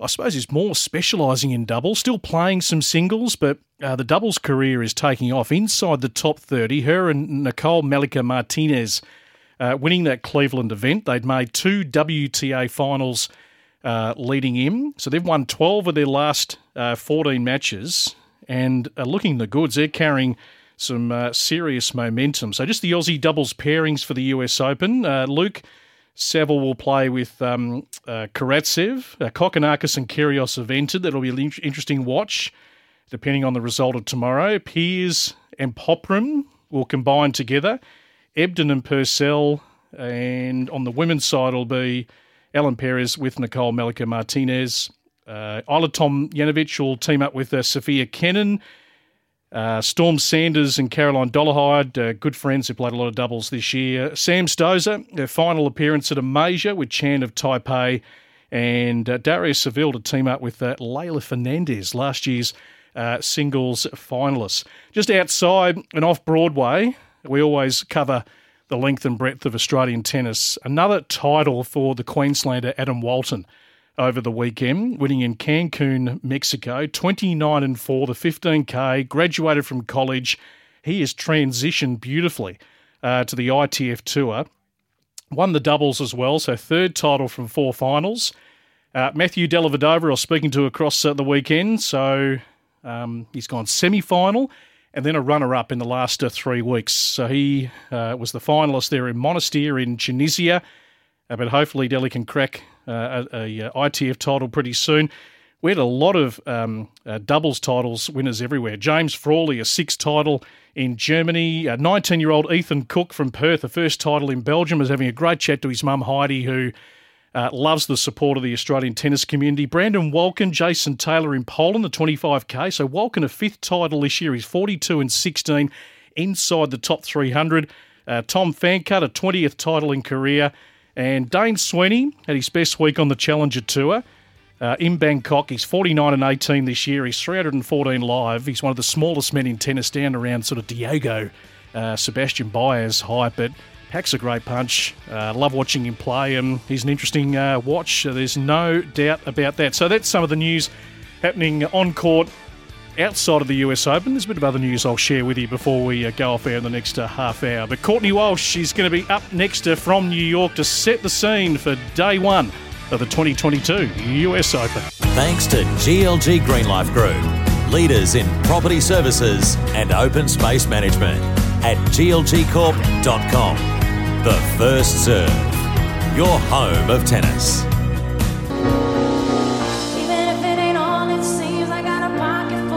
I suppose is more specialising in doubles, still playing some singles, but the doubles career is taking off inside the top 30. Her and Nicole Malika Martinez winning that Cleveland event. They'd made 2 WTA finals leading in. So they've won 12 of their last 14 matches and are looking the goods. They're carrying some serious momentum. So just the Aussie doubles pairings for the US Open. Luke Saville will play with Karatsev. Kokkinakis and Kyrgios have entered. That'll be an interesting watch, depending on the result of tomorrow. Piers and Popram will combine together. Ebden and Purcell. And on the women's side, it'll be Ellen Perez with Nicole Malika Martinez. Isla Tomjanovic will team up with Sophia Kennan. Storm Sanders and Caroline Dollahide, good friends who played a lot of doubles this year. Sam Stosur, their final appearance at a major with Chan of Taipei. And Daria Seville to team up with Leylah Fernandez, last year's singles finalists. Just outside and off Broadway, we always cover the length and breadth of Australian tennis. Another title for the Queenslander Adam Walton over the weekend, winning in Cancun, Mexico, 29-4, the 15K, graduated from college. He has transitioned beautifully to the ITF Tour. Won the doubles as well, so 3rd title from 4 finals. Matthew Dellavedova, I was speaking to across the weekend, so he's gone semi-final and then a runner-up in the last 3 weeks. So he was the finalist there in Monastir in Tunisia, but hopefully Deli can crack a ITF title pretty soon. We had a lot of doubles titles winners everywhere. James Frawley, a 6th title in Germany. 19-year-old Ethan Cook from Perth, a 1st title in Belgium, is having a great chat to his mum Heidi, who loves the support of the Australian tennis community. Brandon Walken, Jason Taylor in Poland, the 25K. So Walken, a 5th title this year. He's 42-16, inside the top 300. Tom Fancutt, a 20th title in Korea. And Dane Sweeney had his best week on the Challenger Tour in Bangkok. He's 49-18 this year. He's 314 live. He's one of the smallest men in tennis, down around sort of Diogo Sebastian Baez height, but packs a great punch. Love watching him play. He's an interesting watch. There's no doubt about that. So that's some of the news happening on court outside of the US Open. There's a bit of other news I'll share with you before we go off air in the next half hour. But Courtney Walsh is going to be up next from New York to set the scene for day one of the 2022 US Open. Thanks to GLG Greenlife Group, leaders in property services and open space management at glgcorp.com. The First Serve, your home of tennis. Even if it ain't all it seems, I got a pocket full.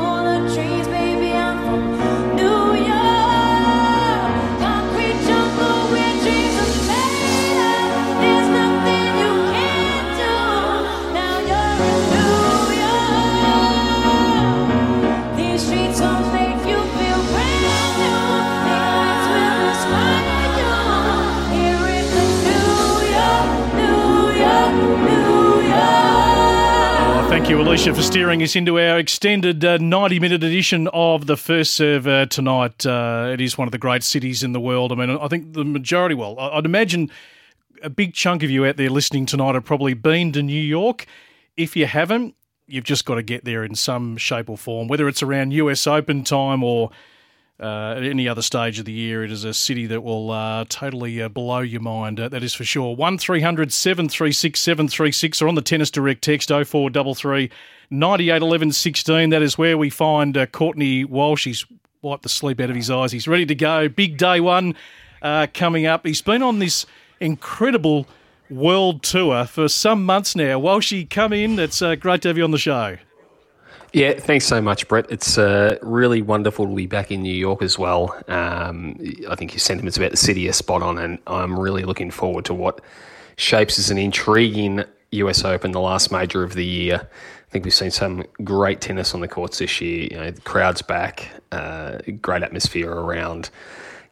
Alicia, for steering us into our extended 90-minute edition of the First Serve tonight. It is one of the great cities in the world. I mean, I think the majority, well, I'd imagine a big chunk of you out there listening tonight have probably been to New York. If you haven't, you've just got to get there in some shape or form, whether it's around U.S. Open time or at any other stage of the year. It is a city that will totally blow your mind, that is for sure. 1300 736 736 or on the Tennis Direct text 0433 981116. That is where we find Courtney Walsh. He's wiped the sleep out of his eyes. He's ready to go. Big day one coming up. He's been on this incredible world tour for some months now. Walshy, come in. It's great to have you on the show. Yeah, thanks so much, Brett. It's really wonderful to be back in New York as well. I think your sentiments about the city are spot on, and I'm really looking forward to what shapes as an intriguing US Open, the last major of the year. I think we've seen some great tennis on the courts this year. You know, the crowd's back, great atmosphere around,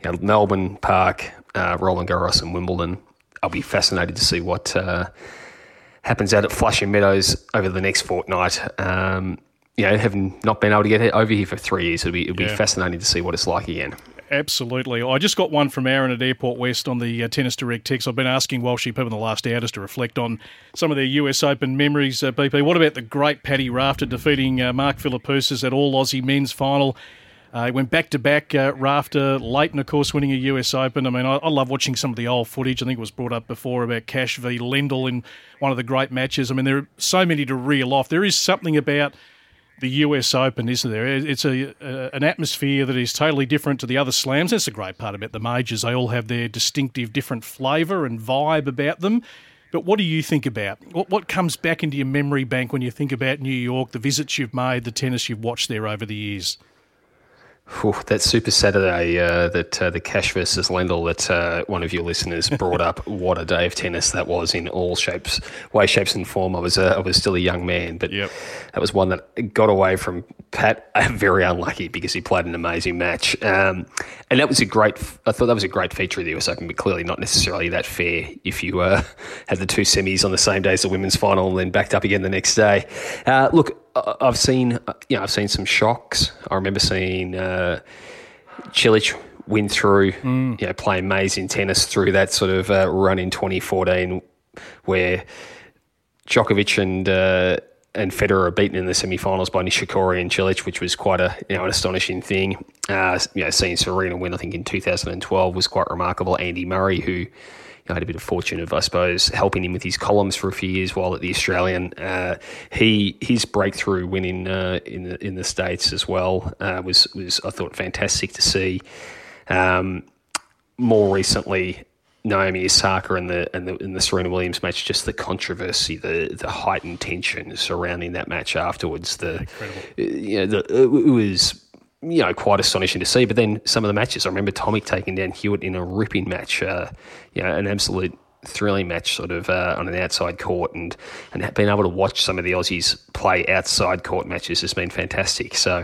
you know, Melbourne, Park, Roland Garros and Wimbledon. I'll be fascinated to see what happens out at Flushing Meadows over the next fortnight. You know, having not been able to get over here for 3 years, it'll be fascinating to see what it's like again. Absolutely. I just got one from Aaron at Airport West on the Tennis Direct text. I've been asking Walshy people in the last hours to reflect on some of their US Open memories. BP, what about the great Paddy Rafter defeating Mark Philippoussis at All Aussie Men's Final? He went back-to-back, Rafter, Leighton, of course, winning a US Open. I mean, I love watching some of the old footage. I think it was brought up before about Cash v. Lendl in one of the great matches. I mean, there are so many to reel off. There is something about the US Open, isn't there? It's an atmosphere that is totally different to the other slams. That's the great part about the majors. They all have their distinctive different flavour and vibe about them. But what do you think about? What comes back into your memory bank when you think about New York, the visits you've made, the tennis you've watched there over the years? Ooh, that Super Saturday, the Cash versus Lendl that one of your listeners brought up, what a day of tennis that was in all shapes, way, shapes and form. I was still a young man, but that was one that got away from Pat, very unlucky because he played an amazing match. And that was a great feature of the US Open, but clearly not necessarily that fair if you had the two semis on the same day as the women's final and then backed up again the next day. Look, I've seen some shocks. I remember seeing Cilic win through, play amazing tennis through that sort of run in 2014, where Djokovic and Federer are beaten in the semi-finals by Nishikori and Cilic, which was quite an astonishing thing. Seeing Serena win, I think in 2012 was quite remarkable. Andy Murray, who I had a bit of fortune of, I suppose, helping him with his columns for a few years while at the Australian. His breakthrough win in the States as well was I thought fantastic to see. More recently, Naomi Osaka and the Serena Williams match, just the controversy, the heightened tension surrounding that match afterwards. It was, you know, quite astonishing to see. But then some of the matches, I remember Tomic taking down Hewitt in a ripping match, an absolute thrilling match sort of on an outside court, and being able to watch some of the Aussies play outside court matches has been fantastic. So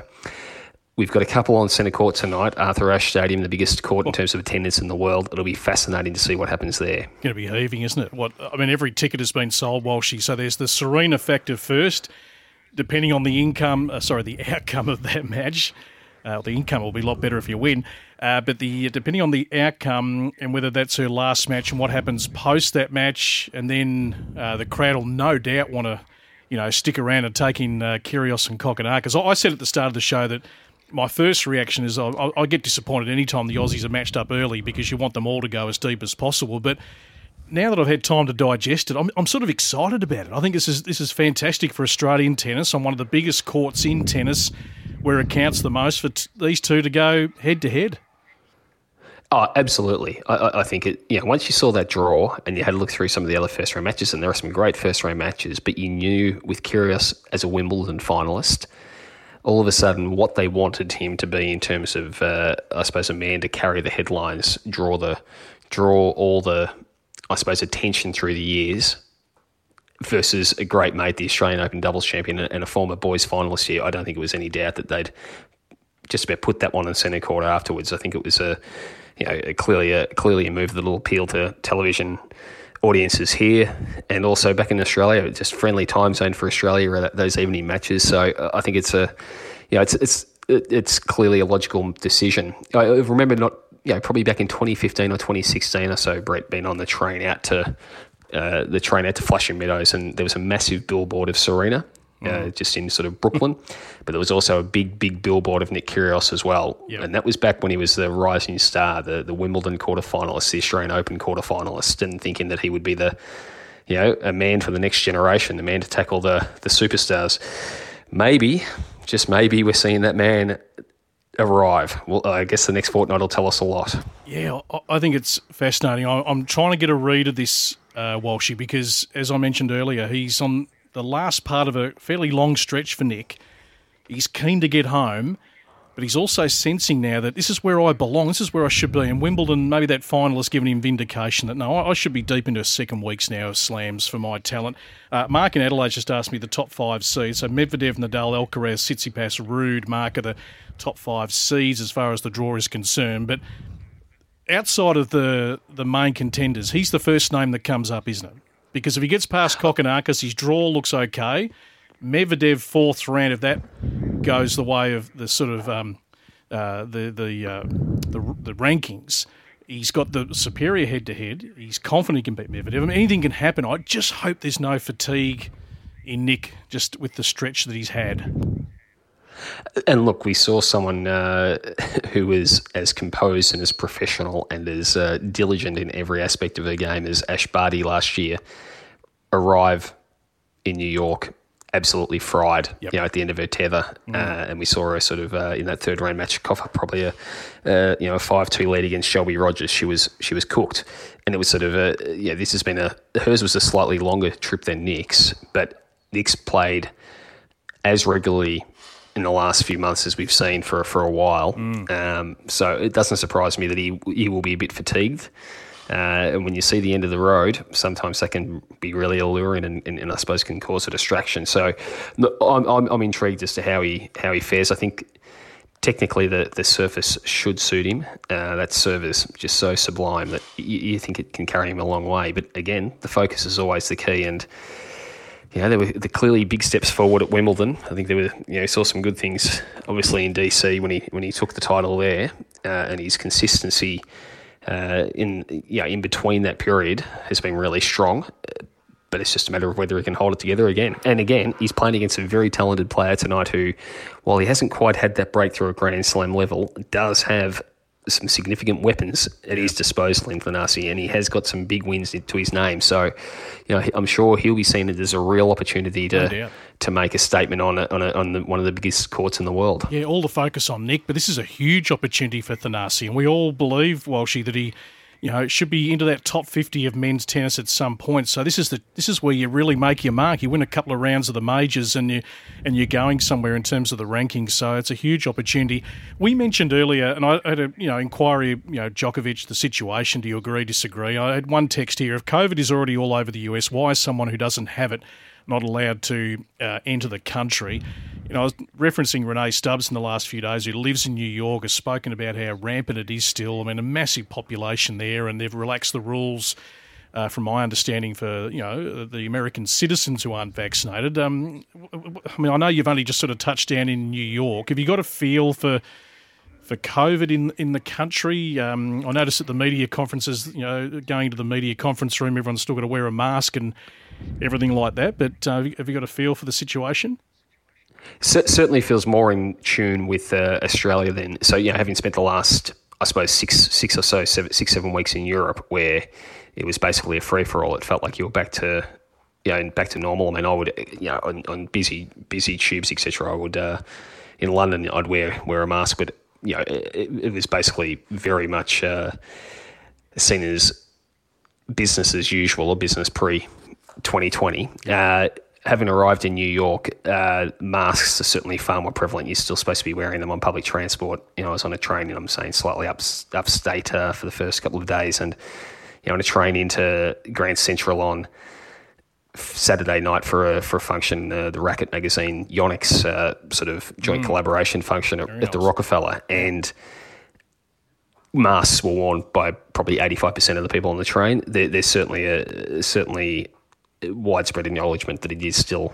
we've got a couple on centre court tonight, Arthur Ashe Stadium, the biggest court in terms of attendance in the world. It'll be fascinating to see what happens there. It's going to be heaving, isn't it? Every ticket has been sold, Walshy. So there's the Serena factor first, depending on the outcome of that match. The income will be a lot better if you win. But depending on the outcome and whether that's her last match and what happens post that match, and then the crowd will no doubt want to, stick around and take in Kyrgios and Kokkinakis. I said at the start of the show that my first reaction is I get disappointed any time the Aussies are matched up early because you want them all to go as deep as possible. But now that I've had time to digest it, I'm sort of excited about it. I think this is fantastic for Australian tennis on one of the biggest courts in tennis, where it counts the most for these two to go head-to-head. Oh, absolutely. I think once you saw that draw and you had a look through some of the other first-round matches, and there are some great first-round matches, but you knew with Kyrgios as a Wimbledon finalist, all of a sudden what they wanted him to be in terms of, a man to carry the headlines, draw all the, attention through the years, versus a great mate, the Australian Open doubles champion and a former boys finalist here. I don't think it was any doubt that they'd just about put that one in centre court afterwards. I think it was a clearly a move that'll appeal to television audiences here and also back in Australia, just friendly time zone for Australia, those evening matches. So I think it's a, you know, it's clearly a logical decision. I remember probably back in 2015 or 2016 or so, Brett being on the train out to Flushing Meadows, and there was a massive billboard of Serena. Just in sort of Brooklyn, but there was also a big billboard of Nick Kyrgios as well, yep. And that was back when he was the rising star, the Wimbledon quarterfinalist, the Australian Open quarterfinalist, and thinking that he would be a man for the next generation, the man to tackle the superstars. Maybe, just maybe, we're seeing that man arrive. Well, I guess the next fortnight will tell us a lot. Yeah, I think it's fascinating. I'm trying to get a read of this Walshy, because, as I mentioned earlier, he's on the last part of a fairly long stretch for Nick. He's keen to get home, but he's also sensing now that this is where I belong, this is where I should be. And Wimbledon, maybe that final has given him vindication that, no, I should be deep into a second weeks now of slams for my talent. Mark in Adelaide just asked me the top five seeds. So Medvedev, Nadal, Alcaraz, Tsitsipas, Ruud, Mark are the top five seeds as far as the draw is concerned. But outside of the main contenders, he's the first name that comes up, isn't it? Because if he gets past Kokkinakis, his draw looks okay. Medvedev, fourth round, if that goes the way of the sort of the rankings, he's got the superior head-to-head. He's confident he can beat Medvedev. I mean, anything can happen. I just hope there's no fatigue in Nick just with the stretch that he's had. And look, we saw someone who was as composed and as professional and as diligent in every aspect of her game as Ash Barty last year arrive in New York absolutely fried, yep. You know, at the end of her tether. And we saw her sort of in that third round match cough up probably a 5-2 lead against Shelby Rogers. She was cooked, and it was sort of this has been hers was a slightly longer trip than Nick's, but Nick's played as regularly in the last few months as we've seen for a while. So it doesn't surprise me that he will be a bit fatigued. And when you see the end of the road, sometimes that can be really alluring and I suppose can cause a distraction. So I'm intrigued as to how he fares. I think technically the surface should suit him. That serve is just so sublime that you think it can carry him a long way. But again, the focus is always the key, and you know, there were clearly big steps forward at Wimbledon. I think he saw some good things, obviously, in DC when he took the title there, and his consistency in between that period has been really strong. But it's just a matter of whether he can hold it together again. And again, he's playing against a very talented player tonight who, while he hasn't quite had that breakthrough at Grand Slam level, does have some significant weapons at his disposal in Thanasi, and he has got some big wins to his name. So, you know, I'm sure he'll be seen as a real opportunity to make a statement on one of the biggest courts in the world. Yeah, all the focus on Nick, but this is a huge opportunity for Thanasi, and we all believe, Walshy, that he, you know, should be into that top 50 of men's tennis at some point. So this is where you really make your mark. You win a couple of rounds of the majors, and you're going somewhere in terms of the rankings. So it's a huge opportunity. We mentioned earlier, and I had a inquiry, Djokovic, the situation. Do you agree, disagree? I had one text here: if COVID is already all over the US, why is someone who doesn't have it not allowed to enter the country? You know, I was referencing Renee Stubbs in the last few days, who lives in New York, has spoken about how rampant it is still. I mean, a massive population there, and they've relaxed the rules, from my understanding, for, you know, the American citizens who aren't vaccinated. I mean, I know you've only just sort of touched down in New York. Have you got a feel for COVID in the country? I noticed at the media conferences, you know, going to the media conference room, everyone's still got to wear a mask and everything like that. But have you got a feel for the situation? Certainly feels more in tune with Australia then. So, you know, having spent the last, I suppose, six, 7 weeks in Europe, where it was basically a free for all, it felt like you were back to, you know, back to normal. I mean, I would, you know, on busy tubes, etc. I would, in London, I'd wear a mask, but you know, it was basically very much seen as business as usual, or business pre-2020. Having arrived in New York, masks are certainly far more prevalent. You're still supposed to be wearing them on public transport. You know, I was on a train, and I'm saying slightly upstate for the first couple of days, and you know, on a train into Grand Central on Saturday night for a function, the Racket magazine Yonex sort of joint collaboration function at the Rockefeller, and masks were worn by probably 85% of the people on the train. There's certainly widespread acknowledgement that it is still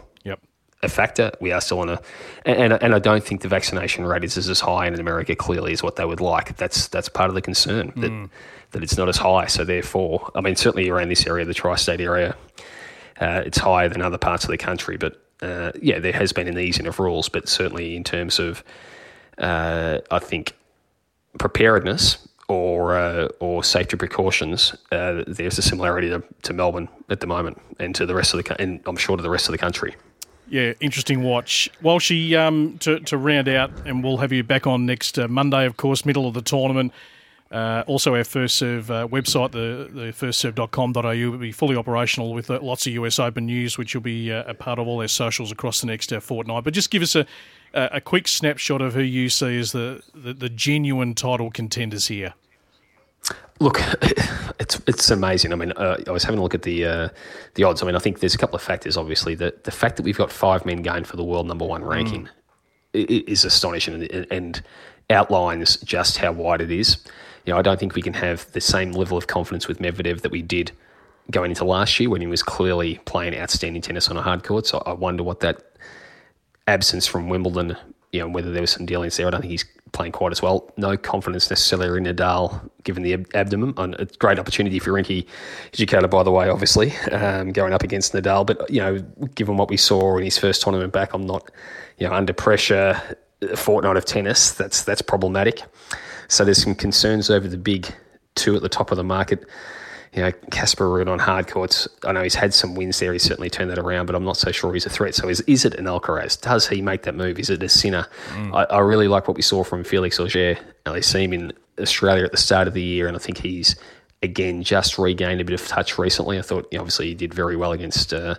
a factor. We are still in and I don't think the vaccination rate is as high in America, clearly, as what they would like. That's part of the concern, that it's not as high. So therefore, I mean, certainly around this area, the tri-state area, it's higher than other parts of the country. But there has been an easing of rules, but certainly in terms of, I think, preparedness or safety precautions, there's a similarity to Melbourne at the moment and to the rest of the and I'm sure to the rest of the country. Yeah, interesting watch. Well, she to round out, and we'll have you back on next Monday, of course, middle of the tournament. Also, our First Serve website, the firstserve.com.au, will be fully operational with lots of US Open news, which will be a part of all our socials across the next fortnight. But just give us a quick snapshot of who you see as the genuine title contenders here. Look, it's amazing. I mean, I was having a look at the odds. I mean, I think there's a couple of factors, obviously. The fact that we've got 5 men going for the world number 1 ranking is astonishing and outlines just how wide it is. You know, I don't think we can have the same level of confidence with Medvedev that we did going into last year when he was clearly playing outstanding tennis on a hard court. So I wonder what that absence from Wimbledon, you know, whether there was some dealings there. I don't think he's playing quite as well. No confidence necessarily in Nadal, given the abdomen. A great opportunity for Rinky Dzikota, by the way, obviously, going up against Nadal. But, you know, given what we saw in his first tournament back, I'm not, you know, under pressure, a fortnight of tennis, that's problematic. So there's some concerns over the big two at the top of the market. You know, Casper Ruud on hard courts. I know he's had some wins there. He's certainly turned that around, but I'm not so sure he's a threat. So is it an Alcaraz? Does he make that move? Is it a Sinner? I really like what we saw from Felix Auger. They see him in Australia at the start of the year, and I think he's, again, just regained a bit of touch recently. I thought, you know, obviously he did very well against, in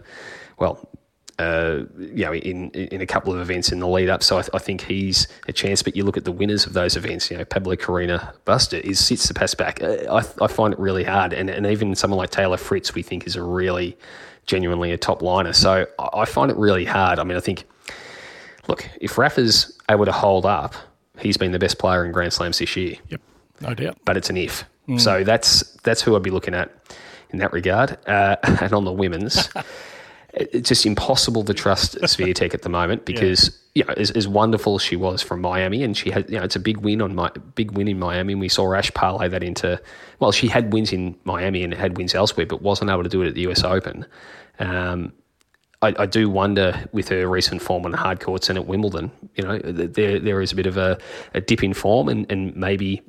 a couple of events in the lead up. So I think he's a chance, but you look at the winners of those events, you know, Pablo Carreño Buster sits the pass back. I find it really hard. And even someone like Taylor Fritz, we think is a really genuinely a top liner. So I find it really hard. I mean, I think, look, if Rafa's able to hold up, he's been the best player in Grand Slams this year. Yep, no doubt. But it's an if. So that's who I'd be looking at in that regard. And on the women's, it's just impossible to trust Swiatek at the moment because you know, as wonderful as she was from Miami, and she had, you know, it's a big win in Miami, and we saw Ash parlay that into, well, she had wins in Miami and had wins elsewhere, but wasn't able to do it at the US Open. I do wonder with her recent form on hard courts and at Wimbledon, you know, there is a bit of a dip in form, and maybe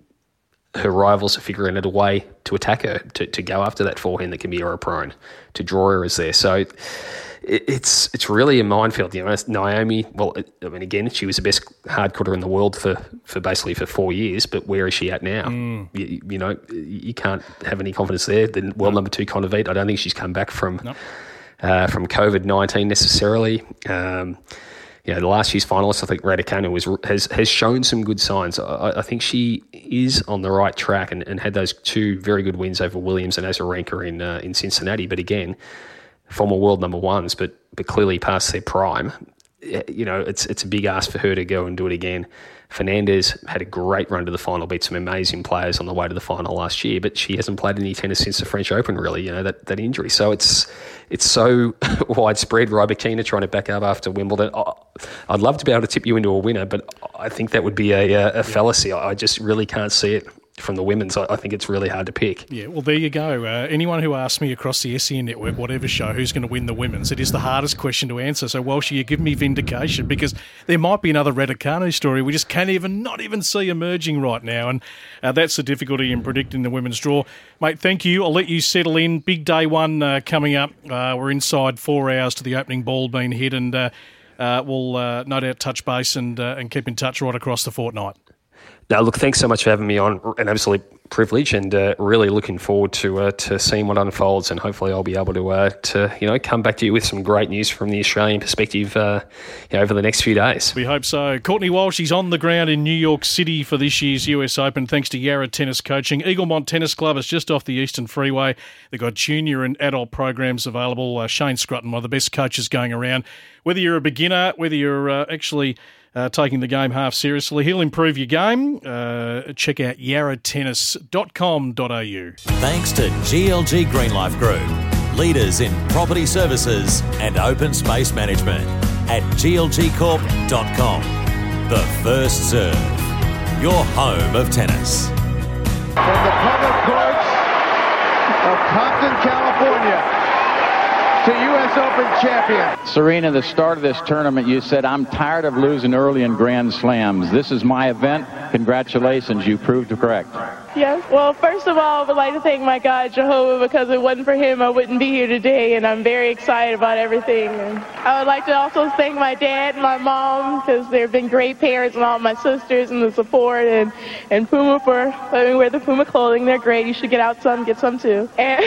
her rivals are figuring out a way to attack her, to go after that forehand that can be error prone, to draw her as there. So it's really a minefield. You know, Naomi, well, I mean, again, she was the best hard quarter in the world for 4 years, but where is she at now? You know, you can't have any confidence there. The world number 2 Konavit, I don't think she's come back from COVID-19 necessarily. You know, last year's finalist, I think Raducanu has shown some good signs. I think she is on the right track and had those 2 very good wins over Williams and Azarenka in Cincinnati. But again, former world number 1s, but clearly past their prime. You know, it's a big ask for her to go and do it again. Fernandez had a great run to the final, beat some amazing players on the way to the final last year, but she hasn't played any tennis since the French Open, really, you know, that injury. So it's so widespread. Rybakina trying to back up after Wimbledon. I'd love to be able to tip you into a winner, but I think that would be a fallacy. I just really can't see it from the women's. I think it's really hard to pick. Yeah, well, there you go. Anyone who asks me across the SEN network, whatever show, who's going to win the women's, it is the hardest question to answer. So, Walsh, you give me vindication, because there might be another Raducanu story we just can't even see emerging right now. And that's the difficulty in predicting the women's draw. Mate, thank you. I'll let you settle in. Big day one coming up. We're inside 4 hours to the opening ball being hit, and we'll no doubt touch base and keep in touch right across the fortnight. Now, look, thanks so much for having me on. An absolute privilege, and really looking forward to seeing what unfolds. And hopefully, I'll be able to you know, come back to you with some great news from the Australian perspective over the next few days. We hope so. Courtney Walsh is on the ground in New York City for this year's US Open, thanks to Yarra Tennis Coaching. Eaglemont Tennis Club is just off the Eastern Freeway. They've got junior and adult programs available. Shane Scrutton, one of the best coaches going around. Whether you're a beginner, whether you're actually taking the game half seriously. He'll improve your game. Check out yarratennis.com.au. Thanks to GLG Greenlife Group, leaders in property services and open space management at glgcorp.com. The First Serve, your home of tennis. From the public courts of Compton, California, to U.S. Open champion. Serena, the start of this tournament, you said, I'm tired of losing early in Grand Slams. This is my event. Congratulations. You proved correct. Yes. Well, first of all, I would like to thank my God, Jehovah, because if it wasn't for him, I wouldn't be here today, and I'm very excited about everything. And I would like to also thank my dad and my mom, because they've been great parents, and all my sisters and the support, and Puma for letting me wear the Puma clothing. They're great. You should get out some, get some too. And...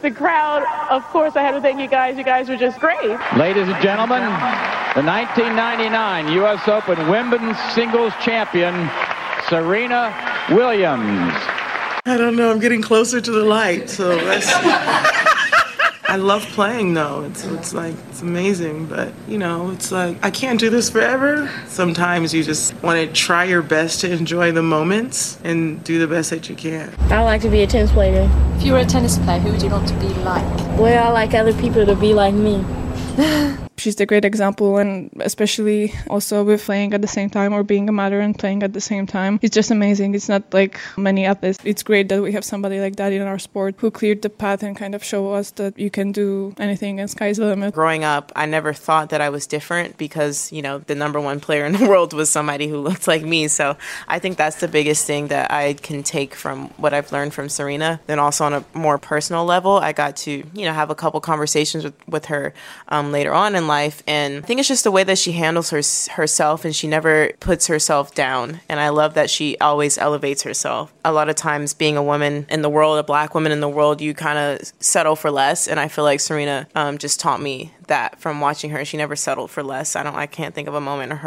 the crowd, of course, I had to thank you guys. You guys were just great. Ladies and gentlemen, the 1999 U.S. Open Wimbledon singles champion, Serena Williams. I don't know. I'm getting closer to the light, so that's... I love playing, though. It's like, it's amazing, but, you know, it's like, I can't do this forever. Sometimes you just want to try your best to enjoy the moments and do the best that you can. I like to be a tennis player. If you were a tennis player, who would you want to be like? Well, I like other people to be like me. She's a great example, and especially also with playing at the same time, or being a mother and playing at the same time. It's just amazing. It's not like many athletes. It's great that we have somebody like that in our sport who cleared the path and kind of show us that you can do anything and sky's the limit. Growing up, I never thought that I was different because, you know, the number one player in the world was somebody who looked like me. So I think that's the biggest thing that I can take from what I've learned from Serena. Then also on a more personal level, I got to, you know, have a couple conversations with her later on in life, and I think it's just the way that she handles herself, and she never puts herself down, and I love that she always elevates herself. A lot of times, being a woman in the world, a black woman in the world, you kind of settle for less, and I feel like Serena just taught me that from watching her. She never settled for less. I can't think of a moment in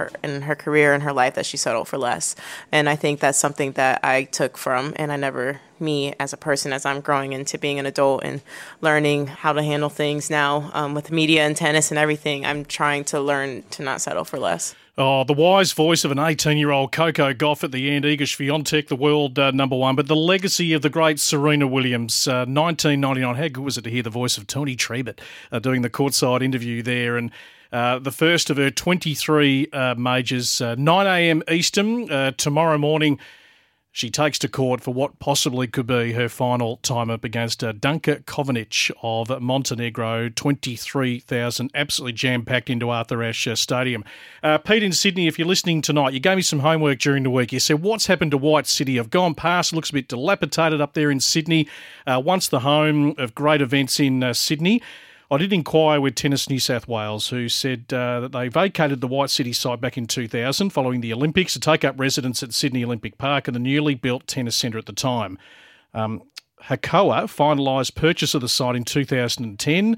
her career, in her life, that she settled for less, and I think that's something that I took from, and I never... me as a person, as I'm growing into being an adult and learning how to handle things now with media and tennis and everything, I'm trying to learn to not settle for less. Oh, the wise voice of an 18-year-old Coco Gauff at the end, Iga Swiatek, the world number one. But the legacy of the great Serena Williams, 1999, how good was it to hear the voice of Tony Trebet doing the courtside interview there, and the first of her 23 majors, 9 a.m. Eastern, tomorrow morning. She takes to court for what possibly could be her final time up against Dunka Kovanic of Montenegro. 23,000, absolutely jam-packed into Arthur Ashe Stadium. Pete in Sydney, if you're listening tonight, you gave me some homework during the week. You said, what's happened to White City? I've gone past, looks a bit dilapidated up there in Sydney. Once the home of great events in Sydney. I did inquire with Tennis New South Wales, who said that they vacated the White City site back in 2000 following the Olympics to take up residence at Sydney Olympic Park and the newly built tennis centre at the time. Hakoa finalised purchase of the site in 2010.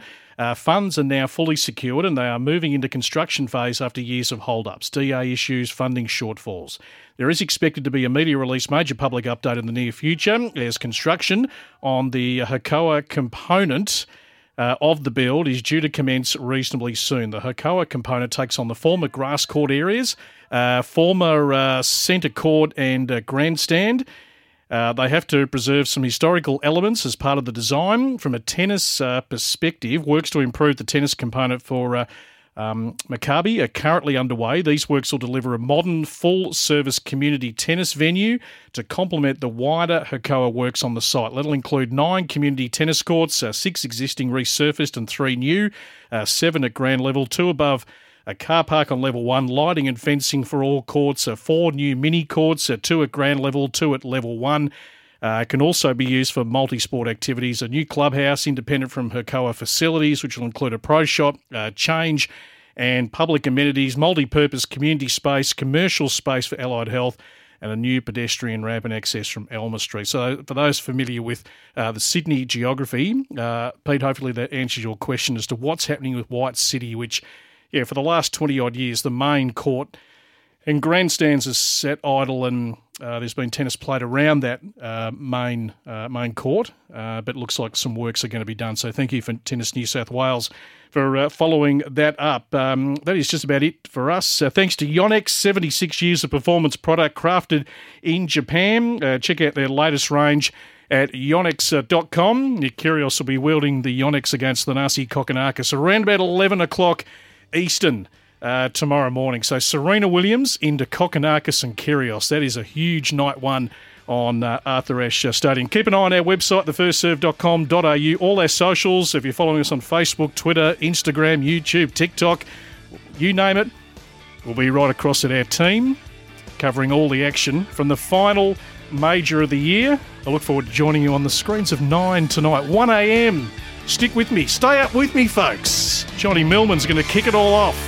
Funds are now fully secured and they are moving into construction phase after years of hold-ups, DA issues, funding shortfalls. There is expected to be a media release, major public update in the near future as construction on the Hakoa component of the build is due to commence reasonably soon. The Hakoa component takes on the former grass court areas, former centre court and grandstand. They have to preserve some historical elements as part of the design. From a tennis perspective, works to improve the tennis component for Maccabi are currently underway. These works will deliver a modern, full-service community tennis venue to complement the wider Hakoa works on the site. That'll include 9 community tennis courts, 6 existing resurfaced and 3 new, 7 at ground level, 2 above a car park on level 1, lighting and fencing for all courts, 4 new mini courts, 2 at ground level, 2 at level 1. Can also be used for multi-sport activities. A new clubhouse independent from Hakoa facilities, which will include a pro shop, change and public amenities, multi-purpose community space, commercial space for allied health, and a new pedestrian ramp and access from Elmer Street. So for those familiar with the Sydney geography, Pete, hopefully that answers your question as to what's happening with White City, which, yeah, for the last 20-odd years, the main court And grandstands is set idle, and there's been tennis played around that main court, but it looks like some works are going to be done. So thank you for Tennis New South Wales for following that up. That is just about it for us. Thanks to Yonex, 76 years of performance product crafted in Japan. Check out their latest range at yonex.com. Nick Kyrgios will be wielding the Yonex against Thanasi Kokkinakis around about 11 o'clock Eastern tomorrow morning. So Serena Williams into Kokkinakis and Kyrgios. That is a huge night one on Arthur Ashe Stadium. Keep an eye on our website, thefirstserve.com.au, all our socials. If you're following us on Facebook, Twitter, Instagram, YouTube, TikTok, you name it, we'll be right across at our team, covering all the action from the final major of the year. I look forward to joining you on the screens of 9 tonight, 1 a.m. Stick with me. Stay up with me, folks. Johnny Millman's going to kick it all off.